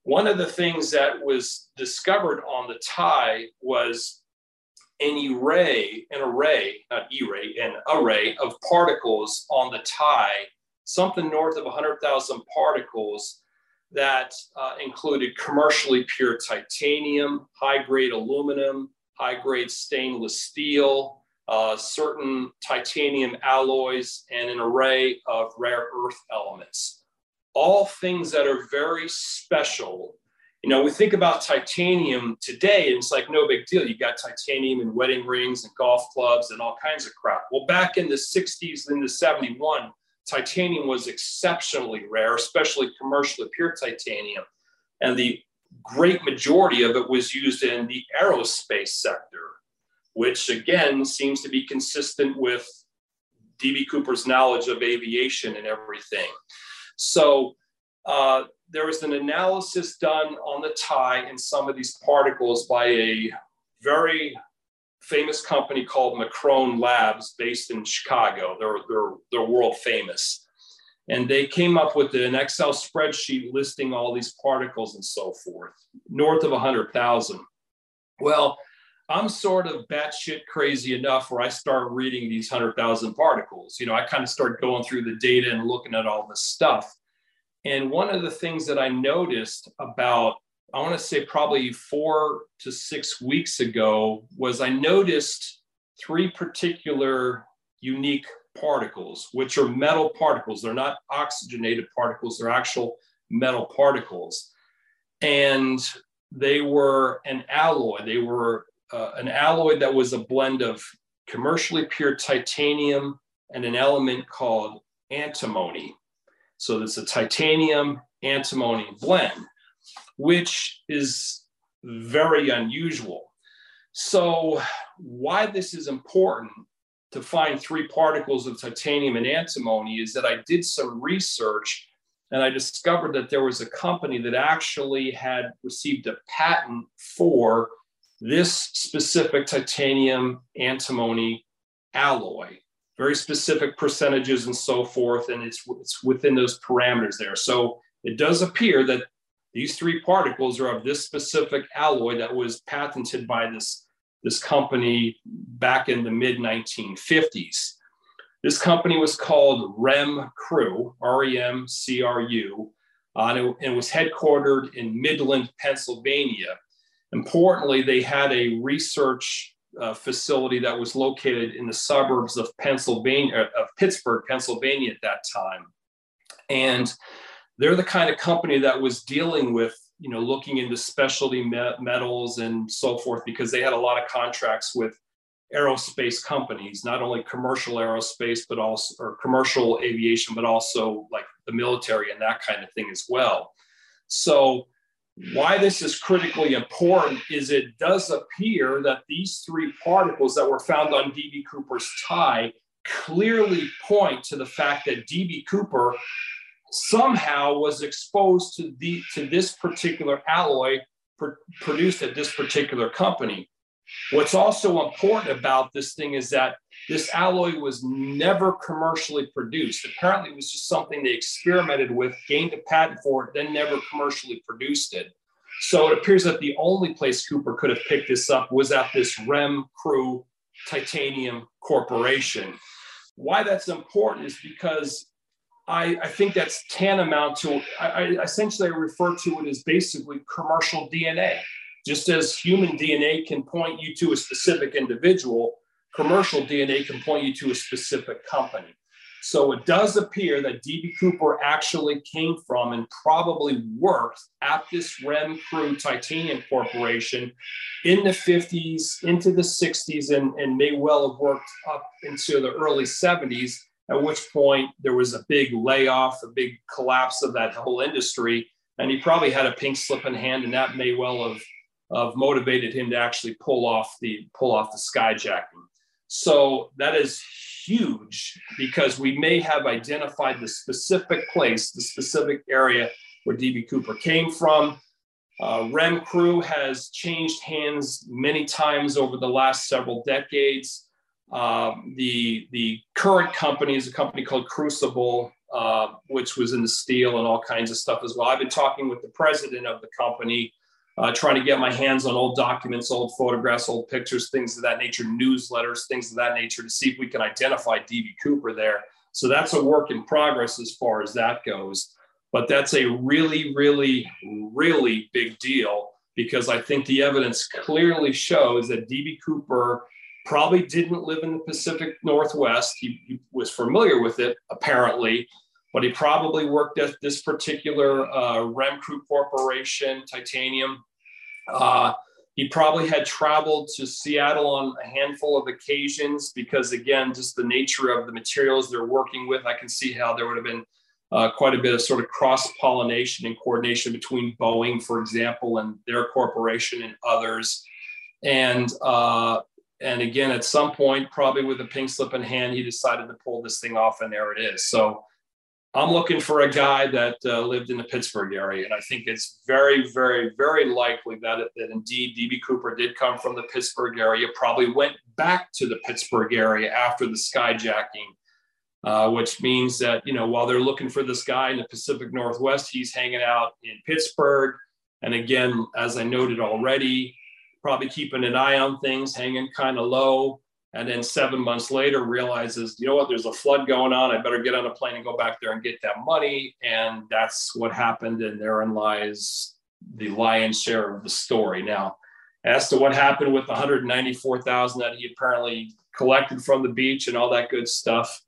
One of the things that was discovered on the tie was an array, an array, not E-ray, an array of particles on the tie, something north of one hundred thousand particles that uh, included commercially pure titanium, high-grade aluminum, high-grade stainless steel, uh, certain titanium alloys, and an array of rare earth elements. All things that are very special. You know, we think about titanium today, and it's like no big deal. You got titanium in wedding rings and golf clubs and all kinds of crap. Well, back in the sixties and the seventy-one, titanium was exceptionally rare, especially commercially pure titanium. And the great majority of it was used in the aerospace sector, which again seems to be consistent with D B. Cooper's knowledge of aviation and everything. So, uh, there was an analysis done on the tie and some of these particles by a very famous company called McCrone Labs based in Chicago. They're, they're, they're world famous. And they came up with an Excel spreadsheet listing all these particles and so forth, north of one hundred thousand. Well, I'm sort of batshit crazy enough where I start reading these one hundred thousand particles. You know, I kind of start going through the data and looking at all this stuff. And one of the things that I noticed about, I want to say probably four to six weeks ago, was I noticed three particular unique particles, which are metal particles. They're not oxygenated particles. They're actual metal particles. And they were an alloy. They were uh, an alloy that was a blend of commercially pure titanium and an element called antimony. So it's a titanium antimony blend, which is very unusual. So why this is important to find three particles of titanium and antimony is that I did some research and I discovered that there was a company that actually had received a patent for this specific titanium antimony alloy. Very specific percentages and so forth, and it's, it's within those parameters there. So it does appear that these three particles are of this specific alloy that was patented by this, this company back in the mid nineteen fifties. This company was called Rem-Cru, R E M C R U. uh, and, it, and it was headquartered in Midland, Pennsylvania. Importantly, they had a research uh, facility that was located in the suburbs of Pennsylvania, of Pittsburgh, Pennsylvania at that time. And they're the kind of company that was dealing with, you know, looking into specialty me- metals and so forth, because they had a lot of contracts with aerospace companies, not only commercial aerospace, but also, or commercial aviation, but also like the military and that kind of thing as well. So why this is critically important is it does appear that these three particles that were found on D B Cooper's tie clearly point to the fact that D B Cooper somehow was exposed to the to this particular alloy pr- produced at this particular company. What's also important about this thing is that this alloy was never commercially produced. Apparently, it was just something they experimented with, gained a patent for it, then never commercially produced it. So it appears that the only place Cooper could have picked this up was at this Rem-Cru Titanium Corporation. Why that's important is because I, I think that's tantamount to, I, I essentially refer to it as basically commercial D N A. Just as human D N A can point you to a specific individual, commercial D N A can point you to a specific company. So it does appear that D B Cooper actually came from and probably worked at this Rem-Cru Titanium Corporation in the fifties, into the sixties, and, and may well have worked up into the early seventies, at which point there was a big layoff, a big collapse of that whole industry. And he probably had a pink slip in hand, and that may well have Of motivated him to actually pull off the pull off the skyjacking. So that is huge, because we may have identified the specific place, the specific area where D B Cooper came from. Uh, Rem-Cru has changed hands many times over the last several decades. Um, the the current company is a company called Crucible, uh, which was in the steel and all kinds of stuff as well. I've been talking with the president of the company, Uh, trying to get my hands on old documents, old photographs, old pictures, things of that nature, newsletters, things of that nature, to see if we can identify D B Cooper there. So that's a work in progress as far as that goes. But that's a really, really, really big deal, because I think the evidence clearly shows that D B Cooper probably didn't live in the Pacific Northwest. He, he was familiar with it, apparently, but he probably worked at this particular uh, Rem-Cru Corporation, Titanium. Uh, he probably had traveled to Seattle on a handful of occasions, because again, just the nature of the materials they're working with, I can see how there would have been uh, quite a bit of sort of cross-pollination and coordination between Boeing, for example, and their corporation and others. And uh, and again, at some point, probably with a pink slip in hand, he decided to pull this thing off, and there it is. So I'm looking for a guy that uh, lived in the Pittsburgh area. And I think it's very, very, very likely that, it, that indeed D B Cooper did come from the Pittsburgh area, probably went back to the Pittsburgh area after the skyjacking, uh, which means that, you know, while they're looking for this guy in the Pacific Northwest, he's hanging out in Pittsburgh. And again, as I noted already, probably keeping an eye on things, hanging kind of low. And then seven months later realizes, you know what, there's a flood going on. I better get on a plane and go back there and get that money. And that's what happened. And therein lies the lion's share of the story. Now, as to what happened with the one hundred ninety-four thousand dollars that he apparently collected from the beach and all that good stuff,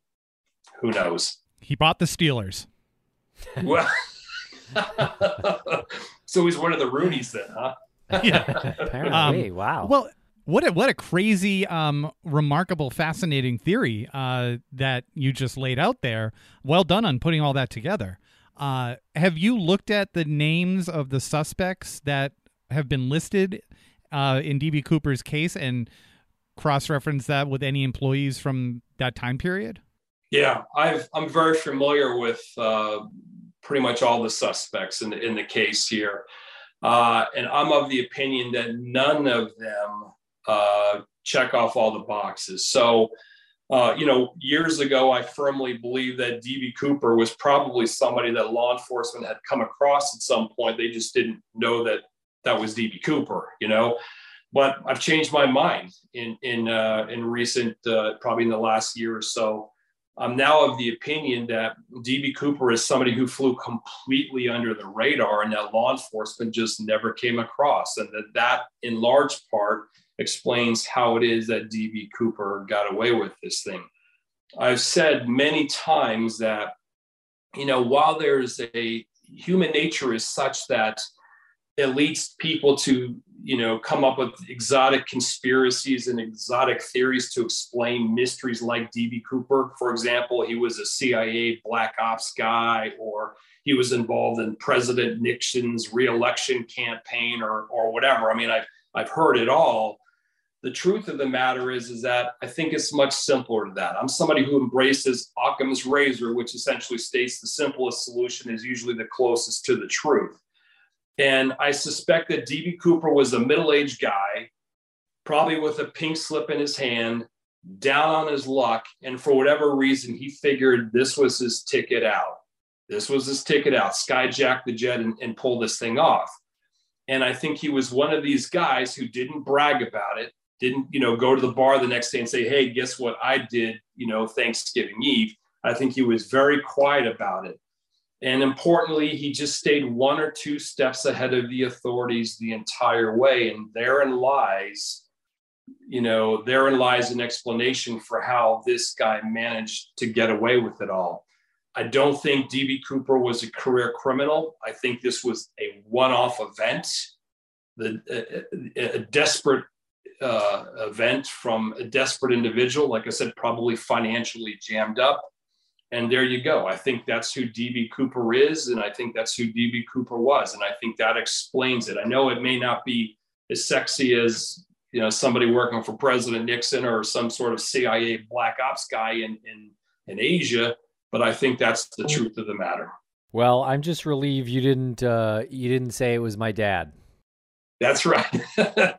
who knows? He bought the Steelers. Well, so he's one of the Rooneys then, huh? Yeah. Apparently, um, wow. Well, What a, what a crazy, um, remarkable, fascinating theory uh, that you just laid out there. Well done on putting all that together. Uh, have you looked at the names of the suspects that have been listed uh, in D B Cooper's case and cross-referenced that with any employees from that time period? Yeah, I've, I'm very familiar with uh, pretty much all the suspects in the, in the case here. Uh, and I'm of the opinion that none of them Uh, check off all the boxes. So, uh, you know, years ago, I firmly believe that D B Cooper was probably somebody that law enforcement had come across at some point. They just didn't know that that was D B Cooper, you know, but I've changed my mind in, in, uh, in recent, uh, probably in the last year or so. I'm now of the opinion that D B Cooper is somebody who flew completely under the radar and that law enforcement just never came across. And that that in large part explains how it is that D B Cooper got away with this thing. I've said many times that, you know, while there's a human nature is such that it leads people to, you know, come up with exotic conspiracies and exotic theories to explain mysteries like D B Cooper. For example, he was a C I A black ops guy, or he was involved in President Nixon's reelection campaign, or, or whatever. I mean, I've, I've heard it all. The truth of the matter is, is that I think it's much simpler than that. I'm somebody who embraces Occam's razor, which essentially states the simplest solution is usually the closest to the truth. And I suspect that D B Cooper was a middle-aged guy, probably with a pink slip in his hand, down on his luck. And for whatever reason, he figured this was his ticket out. This was his ticket out. Skyjack the jet and, and pull this thing off. And I think he was one of these guys who didn't brag about it, didn't, you know, go to the bar the next day and say, hey, guess what I did, you know, Thanksgiving Eve. I think he was very quiet about it. And importantly, he just stayed one or two steps ahead of the authorities the entire way. And therein lies, you know, therein lies an explanation for how this guy managed to get away with it all. I don't think D B Cooper was a career criminal. I think this was a one-off event, the, a, a desperate uh, event from a desperate individual, like I said, probably financially jammed up. And there you go. I think that's who D B Cooper is. And I think that's who D B Cooper was. And I think that explains it. I know it may not be as sexy as, you know, somebody working for President Nixon or some sort of C I A black ops guy in, in, in Asia, but I think that's the truth of the matter. Well, I'm just relieved you didn't, uh, you didn't say it was my dad. That's right. it,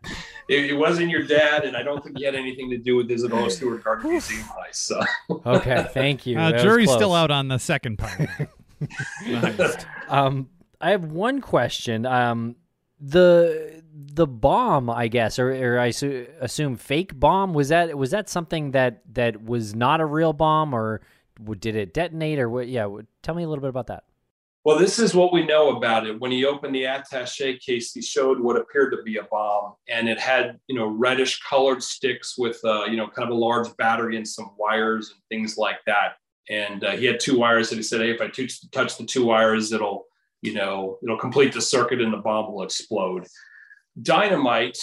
it wasn't your dad, and I don't think he had anything to do with Isabella Stewart Gardner Museum heist. So. Okay, thank you. Uh, jury's still out on the second part. um, I have one question. Um, the the bomb, I guess, or, or I su- assume fake bomb. Was that was that something that that was not a real bomb, or did it detonate, or what? Yeah, tell me a little bit about that. Well, this is what we know about it. When he opened the attaché case, he showed what appeared to be a bomb, and it had, you know, reddish colored sticks with, uh, you know, kind of a large battery and some wires and things like that. And uh, he had two wires that he said, hey, if I t- touch the two wires, it'll, you know, it'll complete the circuit and the bomb will explode. Dynamite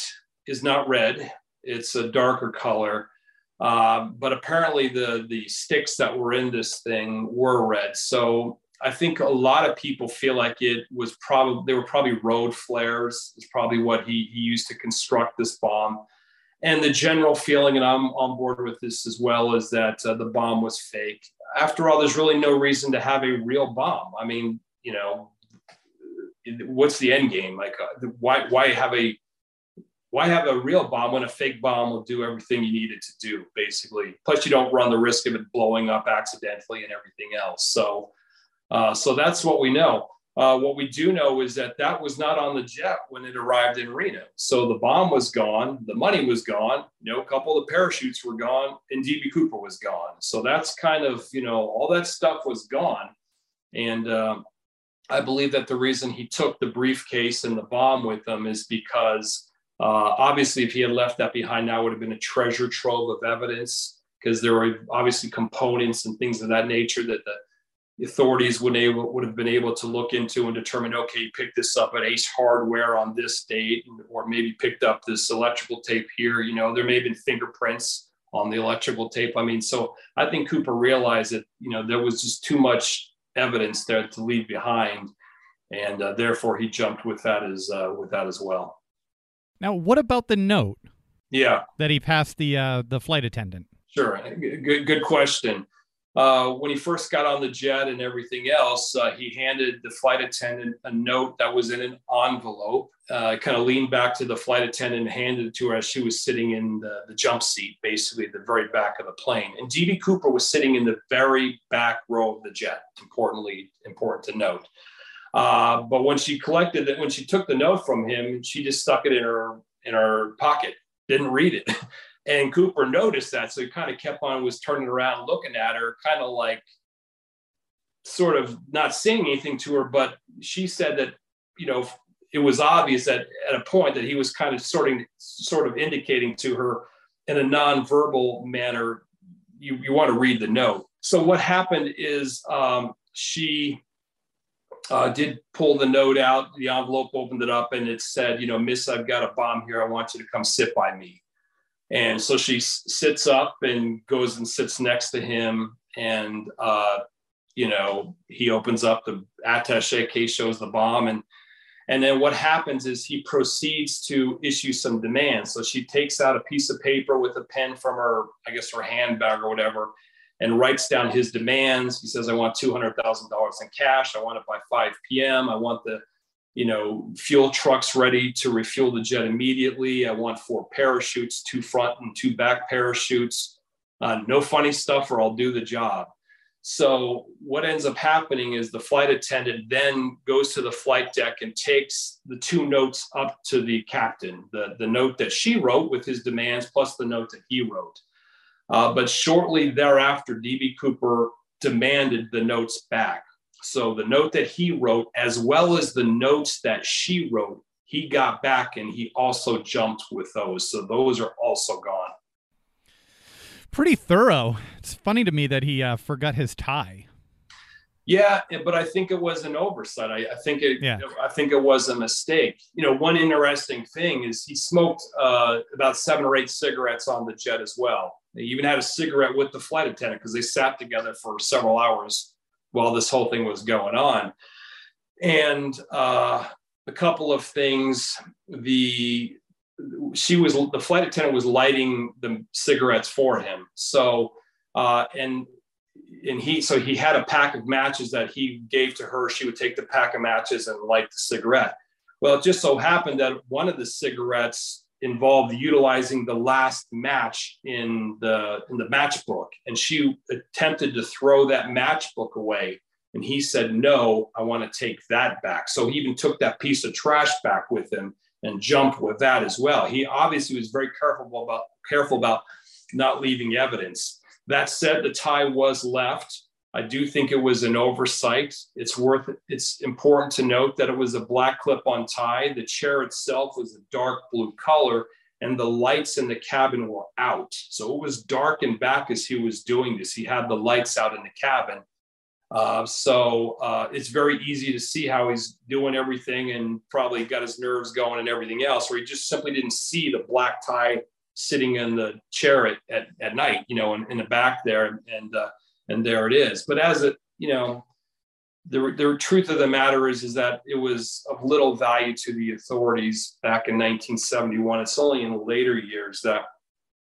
is not red. It's a darker color. Uh, but apparently the, the sticks that were in this thing were red. So I think a lot of people feel like it was probably, they were probably road flares is probably what he, he used to construct this bomb. And the general feeling, and I'm on board with this as well, is that uh, the bomb was fake. After all, there's really no reason to have a real bomb. I mean, you know, what's the end game? Like uh, why, why have a, why have a real bomb when a fake bomb will do everything you need it to do, basically. Plus you don't run the risk of it blowing up accidentally and everything else. So, Uh, so that's what we know. Uh, what we do know is that that was not on the jet when it arrived in Reno. So the bomb was gone. The money was gone. You know, a couple of the parachutes were gone, and D B Cooper was gone. So that's kind of, you know, all that stuff was gone. And um, I believe that the reason he took the briefcase and the bomb with him is because uh, obviously if he had left that behind, now would have been a treasure trove of evidence, because there were obviously components and things of that nature that the authorities would, able, would have been able to look into and determine, okay, you picked this up at Ace Hardware on this date, or maybe picked up this electrical tape here. You know, there may have been fingerprints on the electrical tape. I mean, so I think Cooper realized that, you know, there was just too much evidence there to leave behind. And uh, therefore he jumped with that as, uh, with that as well. Now, what about the note? Yeah. That he passed the, uh, the flight attendant. Sure. Good, good question. Uh, when he first got on the jet and everything else, uh, he handed the flight attendant a note that was in an envelope. Uh, kind of leaned back to the flight attendant and handed it to her as she was sitting in the, the jump seat, basically the very back of the plane. And D B Cooper was sitting in the very back row of the jet, importantly, important to note. Uh, but when she collected it, when she took the note from him, she just stuck it in her in her pocket, didn't read it. And Cooper noticed that, so he kind of kept on, was turning around, looking at her, kind of like sort of not saying anything to her. But she said that, you know, it was obvious that at a point that he was kind of sorting, sort of indicating to her in a nonverbal manner, you, you want to read the note. So what happened is um, she uh, did pull the note out, the envelope, opened it up, and it said, you know, Miss, I've got a bomb here. I want you to come sit by me. And so she s- sits up and goes and sits next to him. And, uh, you know, he opens up the attaché case, shows the bomb, and And then what happens is he proceeds to issue some demands. So she takes out a piece of paper with a pen from her, I guess her handbag or whatever, and writes down his demands. He says, I want two hundred thousand dollars in cash. I want it by five p.m. I want the, you know, fuel trucks ready to refuel the jet immediately. I want four parachutes, two front and two back parachutes. Uh, no funny stuff or I'll do the job. So what ends up happening is the flight attendant then goes to the flight deck and takes the two notes up to the captain, the, the note that she wrote with his demands, plus the note that he wrote. Uh, but shortly thereafter, D B Cooper demanded the notes back. So the note that he wrote, as well as the notes that she wrote, he got back and he also jumped with those. So those are also gone. Pretty thorough. It's funny to me that he uh, forgot his tie. Yeah, but I think it was an oversight. I, I think it. Yeah. I think it was a mistake. You know, one interesting thing is he smoked uh, about seven or eight cigarettes on the jet as well. They even had a cigarette with the flight attendant because they sat together for several hours while this whole thing was going on. And uh, a couple of things. The She was the flight attendant was lighting the cigarettes for him. So uh, and and he so he had a pack of matches that he gave to her. She would take the pack of matches and light the cigarette. Well, it just so happened that one of the cigarettes involved utilizing the last match in the in the matchbook, and she attempted to throw that matchbook away. And he said, "No, I want to take that back." So he even took that piece of trash back with him and jump with that as well. He obviously was very careful about careful about not leaving evidence. That said, the tie was left. I do think it was an oversight. It's worth it's important to note that it was a black clip-on tie. The chair itself was a dark blue color, and the lights in the cabin were out. So it was dark in back as he was doing this. He had the lights out in the cabin. Uh, so uh, it's very easy to see how he's doing everything and probably got his nerves going and everything else, where he just simply didn't see the black tie sitting in the chair at, at, at night, you know, in, in the back there. And uh, and there it is. But as it, you know, the, the truth of the matter is, is that it was of little value to the authorities back in nineteen seventy-one. It's only in later years that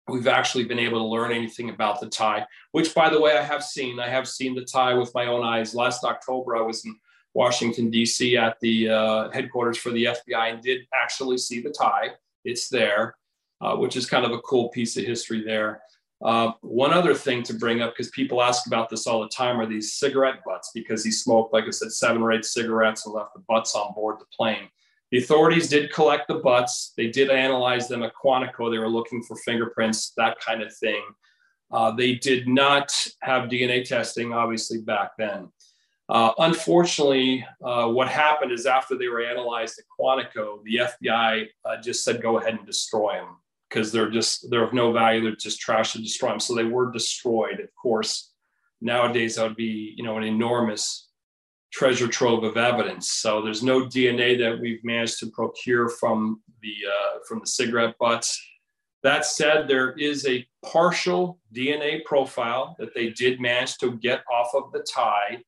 we've actually been able to learn anything about the tie, which, by the way, I have seen. I have seen the tie with my own eyes. Last October, I was in Washington, D C at the uh, headquarters for the F B I and did actually see the tie. It's there, uh, which is kind of a cool piece of history there. Uh, one other thing to bring up, because people ask about this all the time, are these cigarette butts, because he smoked, like I said, seven or eight cigarettes and left the butts on board the plane. The authorities did collect the butts. They did analyze them at Quantico. They were looking for fingerprints, that kind of thing. Uh, they did not have D N A testing, obviously, back then. Uh, unfortunately, uh, what happened is after they were analyzed at Quantico, the F B I uh, just said, go ahead and destroy them because they're just, they're of no value. They're just trash to destroy them. So they were destroyed. Of course, nowadays that would be, you know, an enormous treasure trove of evidence. So there's no D N A that we've managed to procure from the uh, from the cigarette butts. That said, there is a partial D N A profile that they did manage to get off of the tie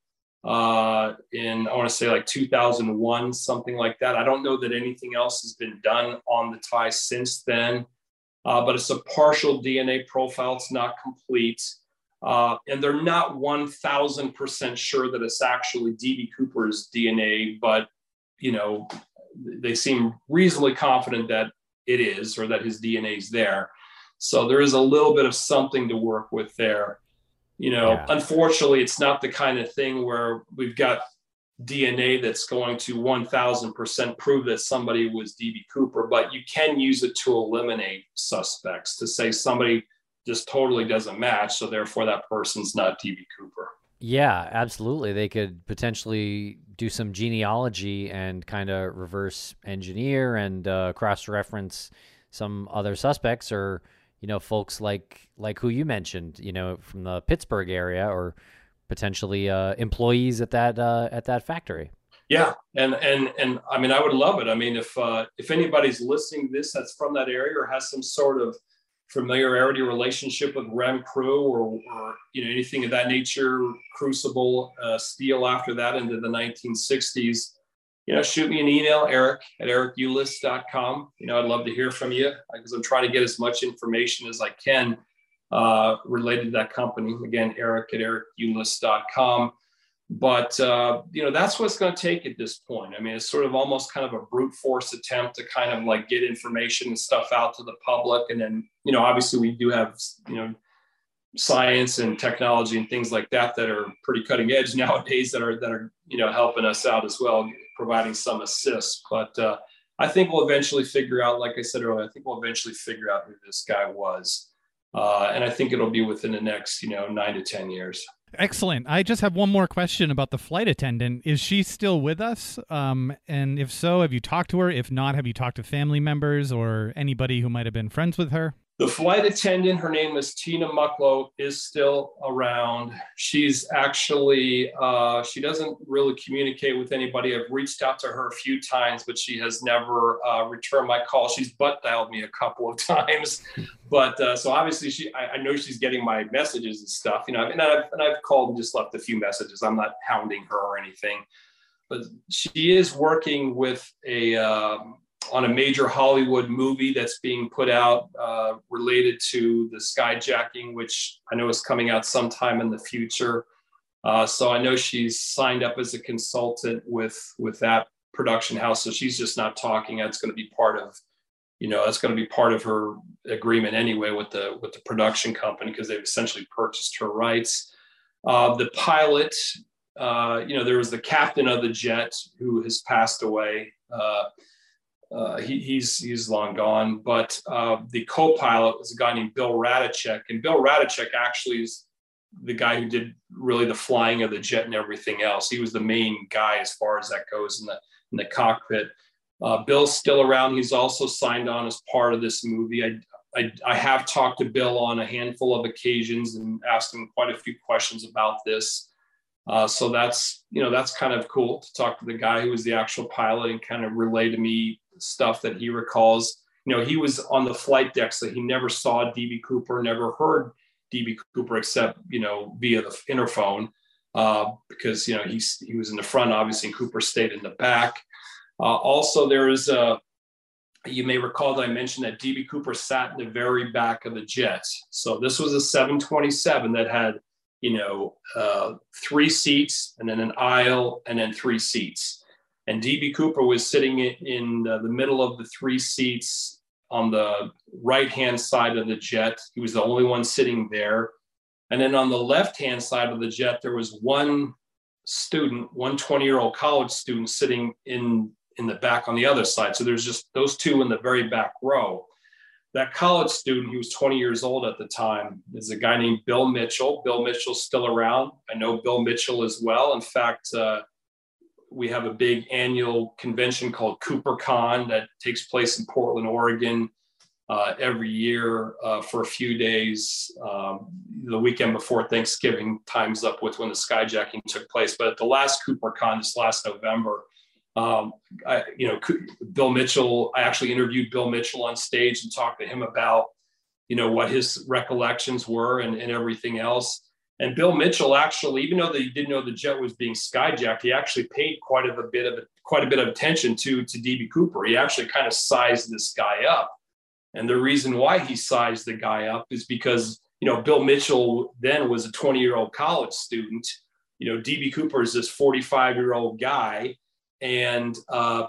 uh, in, I want to say like two thousand one, something like that. I don't know that anything else has been done on the tie since then, uh, but it's a partial D N A profile. It's not complete. Uh, and they're not one thousand percent sure that it's actually D B Cooper's D N A, but, you know, they seem reasonably confident that it is, or that his D N A is there. So there is a little bit of something to work with there. You know, yeah. Unfortunately, it's not the kind of thing where we've got D N A that's going to one thousand percent prove that somebody was D B Cooper, but you can use it to eliminate suspects, to say somebody just totally doesn't match, so therefore that person's not D B Cooper. Yeah, absolutely. They could potentially do some genealogy and kind of reverse engineer and uh, cross-reference some other suspects, or, you know, folks like like who you mentioned, you know, from the Pittsburgh area, or potentially uh, employees at that uh, at that factory. Yeah, and and and I mean, I would love it. I mean, if uh, if anybody's listening to this that's from that area or has some sort of familiarity, relationship with Rem-Cru or, or you know anything of that nature, Crucible, uh, Steel after that into the nineteen sixties, you know, shoot me an email, Eric at eric ulis dot com. You know, I'd love to hear from you because I'm trying to get as much information as I can uh, related to that company. Again, Eric at eric ulis dot com. But, uh, you know, that's what's going to take at this point. I mean, it's sort of almost kind of a brute force attempt to kind of like get information and stuff out to the public. And then, you know, obviously we do have, you know, science and technology and things like that that are pretty cutting edge nowadays that are, that are, you know, helping us out as well, providing some assist. But uh, I think we'll eventually figure out, like I said earlier, I think we'll eventually figure out who this guy was. Uh, and I think it'll be within the next, you know, nine to ten years. Excellent. I just have one more question about the flight attendant. Is she still with us? Um, and if so, have you talked to her? If not, have you talked to family members or anybody who might have been friends with her? The flight attendant, her name is Tina Mucklow, is still around. She's actually, uh, she doesn't really communicate with anybody. I've reached out to her a few times, but she has never uh, returned my call. She's butt dialed me a couple of times. But uh, so obviously she, I, I know she's getting my messages and stuff, you know, and I've, and I've called and just left a few messages. I'm not hounding her or anything, but she is working with a, um, on a major Hollywood movie that's being put out uh, related to the skyjacking, which I know is coming out sometime in the future. Uh, so I know she's signed up as a consultant with, with that production house. So she's just not talking. That's going to be part of, you know, that's going to be part of her agreement anyway with the, with the production company, because they've essentially purchased her rights. Uh, the pilot, uh, you know, there was the captain of the jet who has passed away. Uh, Uh, he, he's he's long gone, but uh, the co-pilot was a guy named Bill Rataczak, and Bill Rataczak actually is the guy who did really the flying of the jet and everything else. He was the main guy as far as that goes in the in the cockpit. Uh, Bill's still around. He's also signed on as part of this movie. I, I I have talked to Bill on a handful of occasions and asked him quite a few questions about this. Uh, so that's you know that's kind of cool to talk to the guy who was the actual pilot and kind of relay to me stuff that he recalls. You know, he was on the flight deck, so he never saw D B Cooper, never heard D B Cooper except, you know, via the interphone, uh, because, you know, he's, he was in the front, obviously, and Cooper stayed in the back. Uh, also, there is a, you may recall that I mentioned that D B Cooper sat in the very back of the jet. So this was a seven twenty-seven that had, you know, uh, three seats and then an aisle and then three seats. And D B Cooper was sitting in the middle of the three seats on the right-hand side of the jet. He was the only one sitting there. And then on the left-hand side of the jet, there was one student, one twenty-year-old college student sitting in, in the back on the other side. So there's just those two in the very back row. That college student, he was twenty years old at the time, is a guy named Bill Mitchell. Bill Mitchell's still around. I know Bill Mitchell as well. In fact, uh, we have a big annual convention called CooperCon that takes place in Portland, Oregon, uh, every year uh, for a few days. Um, the weekend before Thanksgiving times up with when the skyjacking took place. But at the last CooperCon, this last November, um, I, you know, Bill Mitchell, I actually interviewed Bill Mitchell on stage and talked to him about, you know, what his recollections were and, and everything else. And Bill Mitchell actually, even though they didn't know the jet was being skyjacked, he actually paid quite a bit of quite a bit of attention to, to D B Cooper. He actually kind of sized this guy up. And the reason why he sized the guy up is because, you know, Bill Mitchell then was a twenty-year-old college student. You know, D B Cooper is this forty-five-year-old guy. And uh,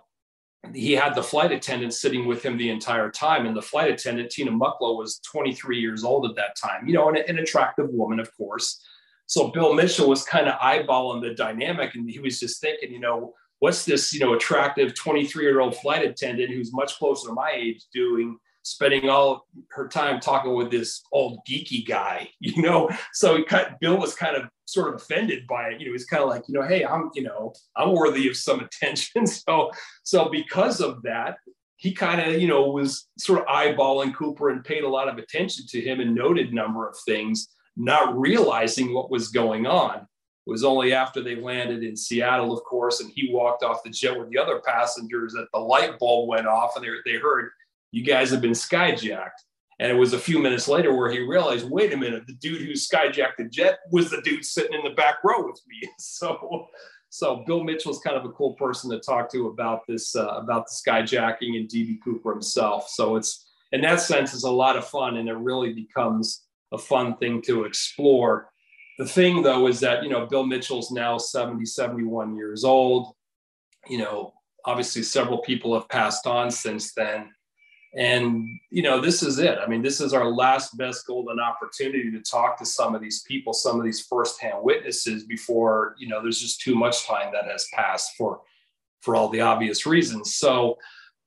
he had the flight attendant sitting with him the entire time. And the flight attendant, Tina Mucklow, was twenty-three years old at that time, you know, and an attractive woman, of course. So Bill Mitchell was kind of eyeballing the dynamic, and he was just thinking, you know, what's this, you know, attractive twenty-three-year-old flight attendant who's much closer to my age doing, spending all her time talking with this old geeky guy, you know? So he cut, Bill was kind of sort of offended by it. You know, he's kind of like, you know, hey, I'm, you know, I'm worthy of some attention. So, so because of that, he kind of, you know, was sort of eyeballing Cooper and paid a lot of attention to him and noted a number of things, not realizing what was going on. It was only after they landed in Seattle, of course, and he walked off the jet with the other passengers that the light bulb went off and they, they heard, "You guys have been skyjacked." And it was a few minutes later where he realized, wait a minute, the dude who skyjacked the jet was the dude sitting in the back row with me. So, so Bill Mitchell's kind of a cool person to talk to about this, uh, about the skyjacking and D B Cooper himself. So it's, in that sense, it's a lot of fun, and it really becomes a fun thing to explore. The thing, though, is that, you know, Bill Mitchell's now seventy, seventy-one years old. You know, obviously several people have passed on since then. And, you know, this is it. I mean, this is our last best golden opportunity to talk to some of these people, some of these firsthand witnesses before, you know, there's just too much time that has passed for, for all the obvious reasons. So,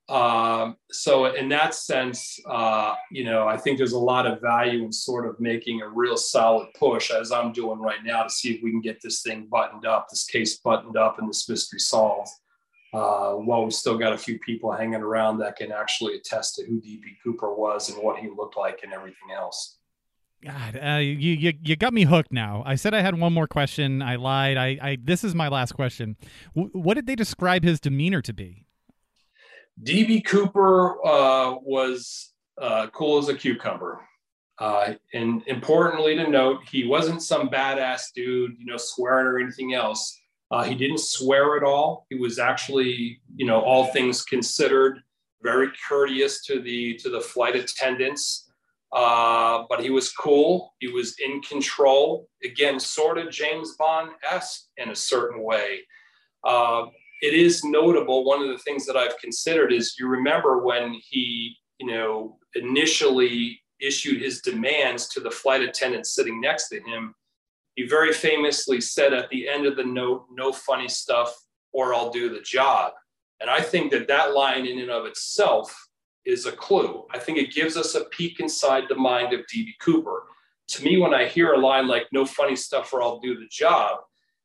uh, so in that sense, uh, you know, I think there's a lot of value in sort of making a real solid push, as I'm doing right now, to see if we can get this thing buttoned up, this case buttoned up, and this mystery solved. Uh, while we've still got a few people hanging around that can actually attest to who D B Cooper was and what he looked like and everything else. God, uh, you, you you got me hooked now. I said I had one more question. I lied. I, I this is my last question. W- what did they describe his demeanor to be? D B Cooper uh, was uh, cool as a cucumber. Uh, and importantly to note, he wasn't some badass dude, you know, swearing or anything else. Uh, he didn't swear at all. He was actually, you know, all things considered, very courteous to the to the flight attendants. Uh, but he was cool. He was in control. Again, sort of James Bond-esque in a certain way. Uh, it is notable. One of the things that I've considered is, you remember when he, you know, initially issued his demands to the flight attendant sitting next to him. He very famously said at the end of the note, "No funny stuff, or I'll do the job." And I think that that line in and of itself is a clue. I think it gives us a peek inside the mind of D B Cooper. To me, when I hear a line like "No funny stuff, or I'll do the job,"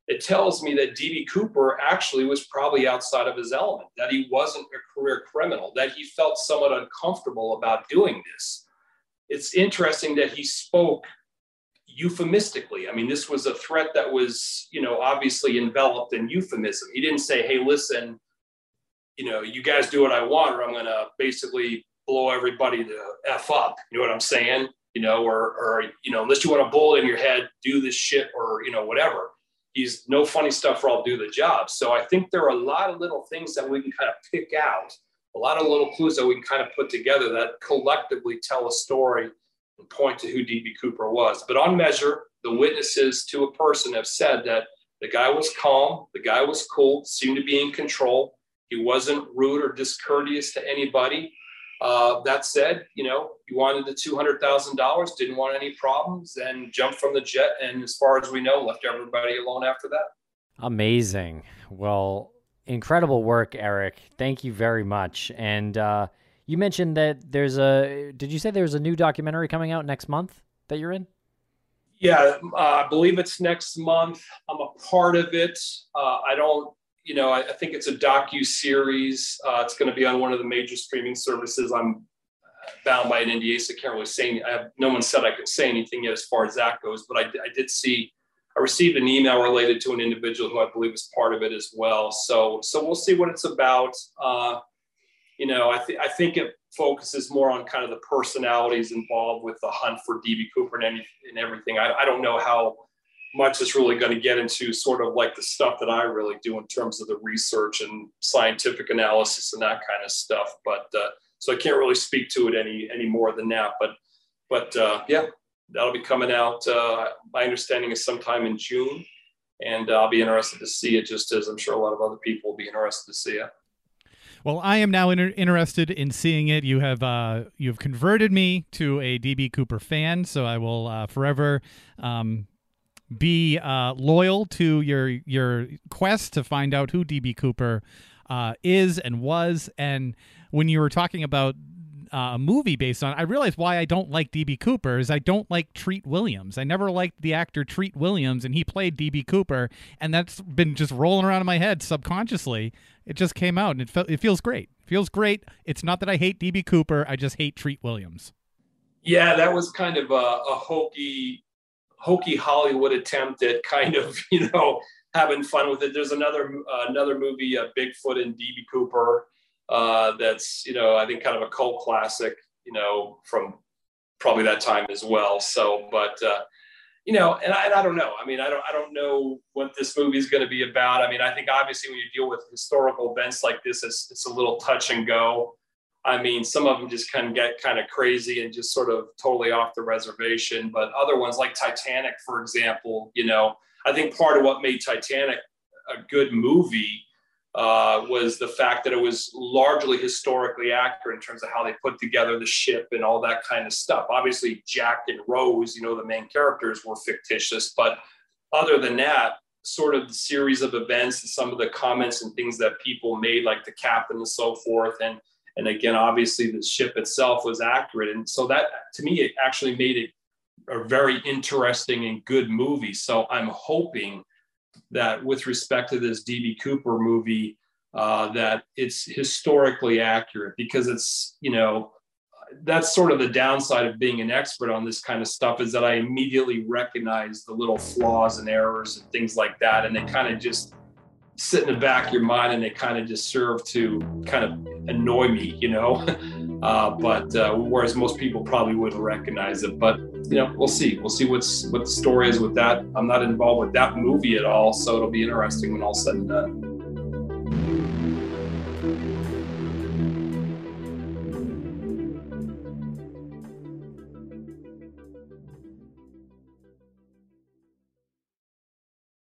it tells me that D B Cooper actually was probably outside of his element, that he wasn't a career criminal, that he felt somewhat uncomfortable about doing this. It's interesting that he spoke euphemistically. I mean, this was a threat that was, you know, obviously enveloped in euphemism. He didn't say, "Hey, listen, you know, you guys do what I want, or I'm going to basically blow everybody to F up." You know what I'm saying? You know, or, or, you know, unless you want a bullet in your head, do this shit, or, you know, whatever. He's "no funny stuff, or I'll do the job." So I think there are a lot of little things that we can kind of pick out, a lot of little clues that we can kind of put together that collectively tell a story, point to who D B Cooper was. But on measure, the witnesses to a person have said that the guy was calm, the guy was cool, seemed to be in control. He wasn't rude or discourteous to anybody. Uh, that said, you know, he wanted the two hundred thousand dollars, didn't want any problems, and jumped from the jet. And as far as we know, left everybody alone after that. Amazing. Well, incredible work, Eric. Thank you very much. And, uh, you mentioned that there's a, did you say there's a new documentary coming out next month that you're in? Yeah, uh, I believe it's next month. I'm a part of it. Uh, I don't, you know, I, I think it's a docu-series. Uh, it's going to be on one of the major streaming services. I'm bound by an N D A, so I can't really say anything. I have, no one said I could say anything yet as far as that goes, but I, I did see, I received an email related to an individual who I believe is part of it as well. So, so we'll see what it's about. Uh, You know, I, th- I think it focuses more on kind of the personalities involved with the hunt for D B Cooper and, any- and everything. I-, I don't know how much it's really going to get into sort of like the stuff that I really do in terms of the research and scientific analysis and that kind of stuff. But uh, so I can't really speak to it any any more than that. But but uh, yeah, that'll be coming out. Uh, my understanding is sometime in June, and I'll be interested to see it, just as I'm sure a lot of other people will be interested to see it. Well, I am now inter- interested in seeing it. You have uh, you have converted me to a D B Cooper fan, so I will uh, forever um, be uh, loyal to your your quest to find out who D B. Cooper uh, is and was. And when you were talking about Uh, a movie based on, I realized why I don't like D B. Cooper is I don't like Treat Williams. I never liked the actor Treat Williams, and he played D B. Cooper, and that's been just rolling around in my head subconsciously. It just came out, and it, fe it feels great. It feels great. It's not that I hate D B. Cooper. I just hate Treat Williams. Yeah, that was kind of a, a hokey, hokey Hollywood attempt at kind of, you know, having fun with it. There's another, uh, another movie, uh, Bigfoot and D B. Cooper, Uh, that's, you know, I think kind of a cult classic, you know, from probably that time as well. So, but, uh, you know, and I, and I don't know. I mean, I don't, I don't know what this movie is going to be about. I mean, I think obviously when you deal with historical events like this, it's, it's a little touch and go. I mean, some of them just kind of get kind of crazy and just sort of totally off the reservation. But other ones like Titanic, for example, you know, I think part of what made Titanic a good movie Uh, was the fact that it was largely historically accurate in terms of how they put together the ship and all that kind of stuff. Obviously, Jack and Rose, you know, the main characters, were fictitious. But other than that, sort of the series of events and some of the comments and things that people made, like the captain and so forth. And, and again, obviously, the ship itself was accurate. And so that, to me, it actually made it a very interesting and good movie. So I'm hoping that with respect to this D B. Cooper movie, uh, that it's historically accurate, because it's, you know, that's sort of the downside of being an expert on this kind of stuff, is that I immediately recognize the little flaws and errors and things like that. And they kind of just sit in the back of your mind, and they kind of just serve to kind of annoy me, you know, uh, but uh, whereas most people probably wouldn't recognize it. But you know, we'll see. We'll see what's what the story is with that. I'm not involved with that movie at all, so it'll be interesting when all's said and done.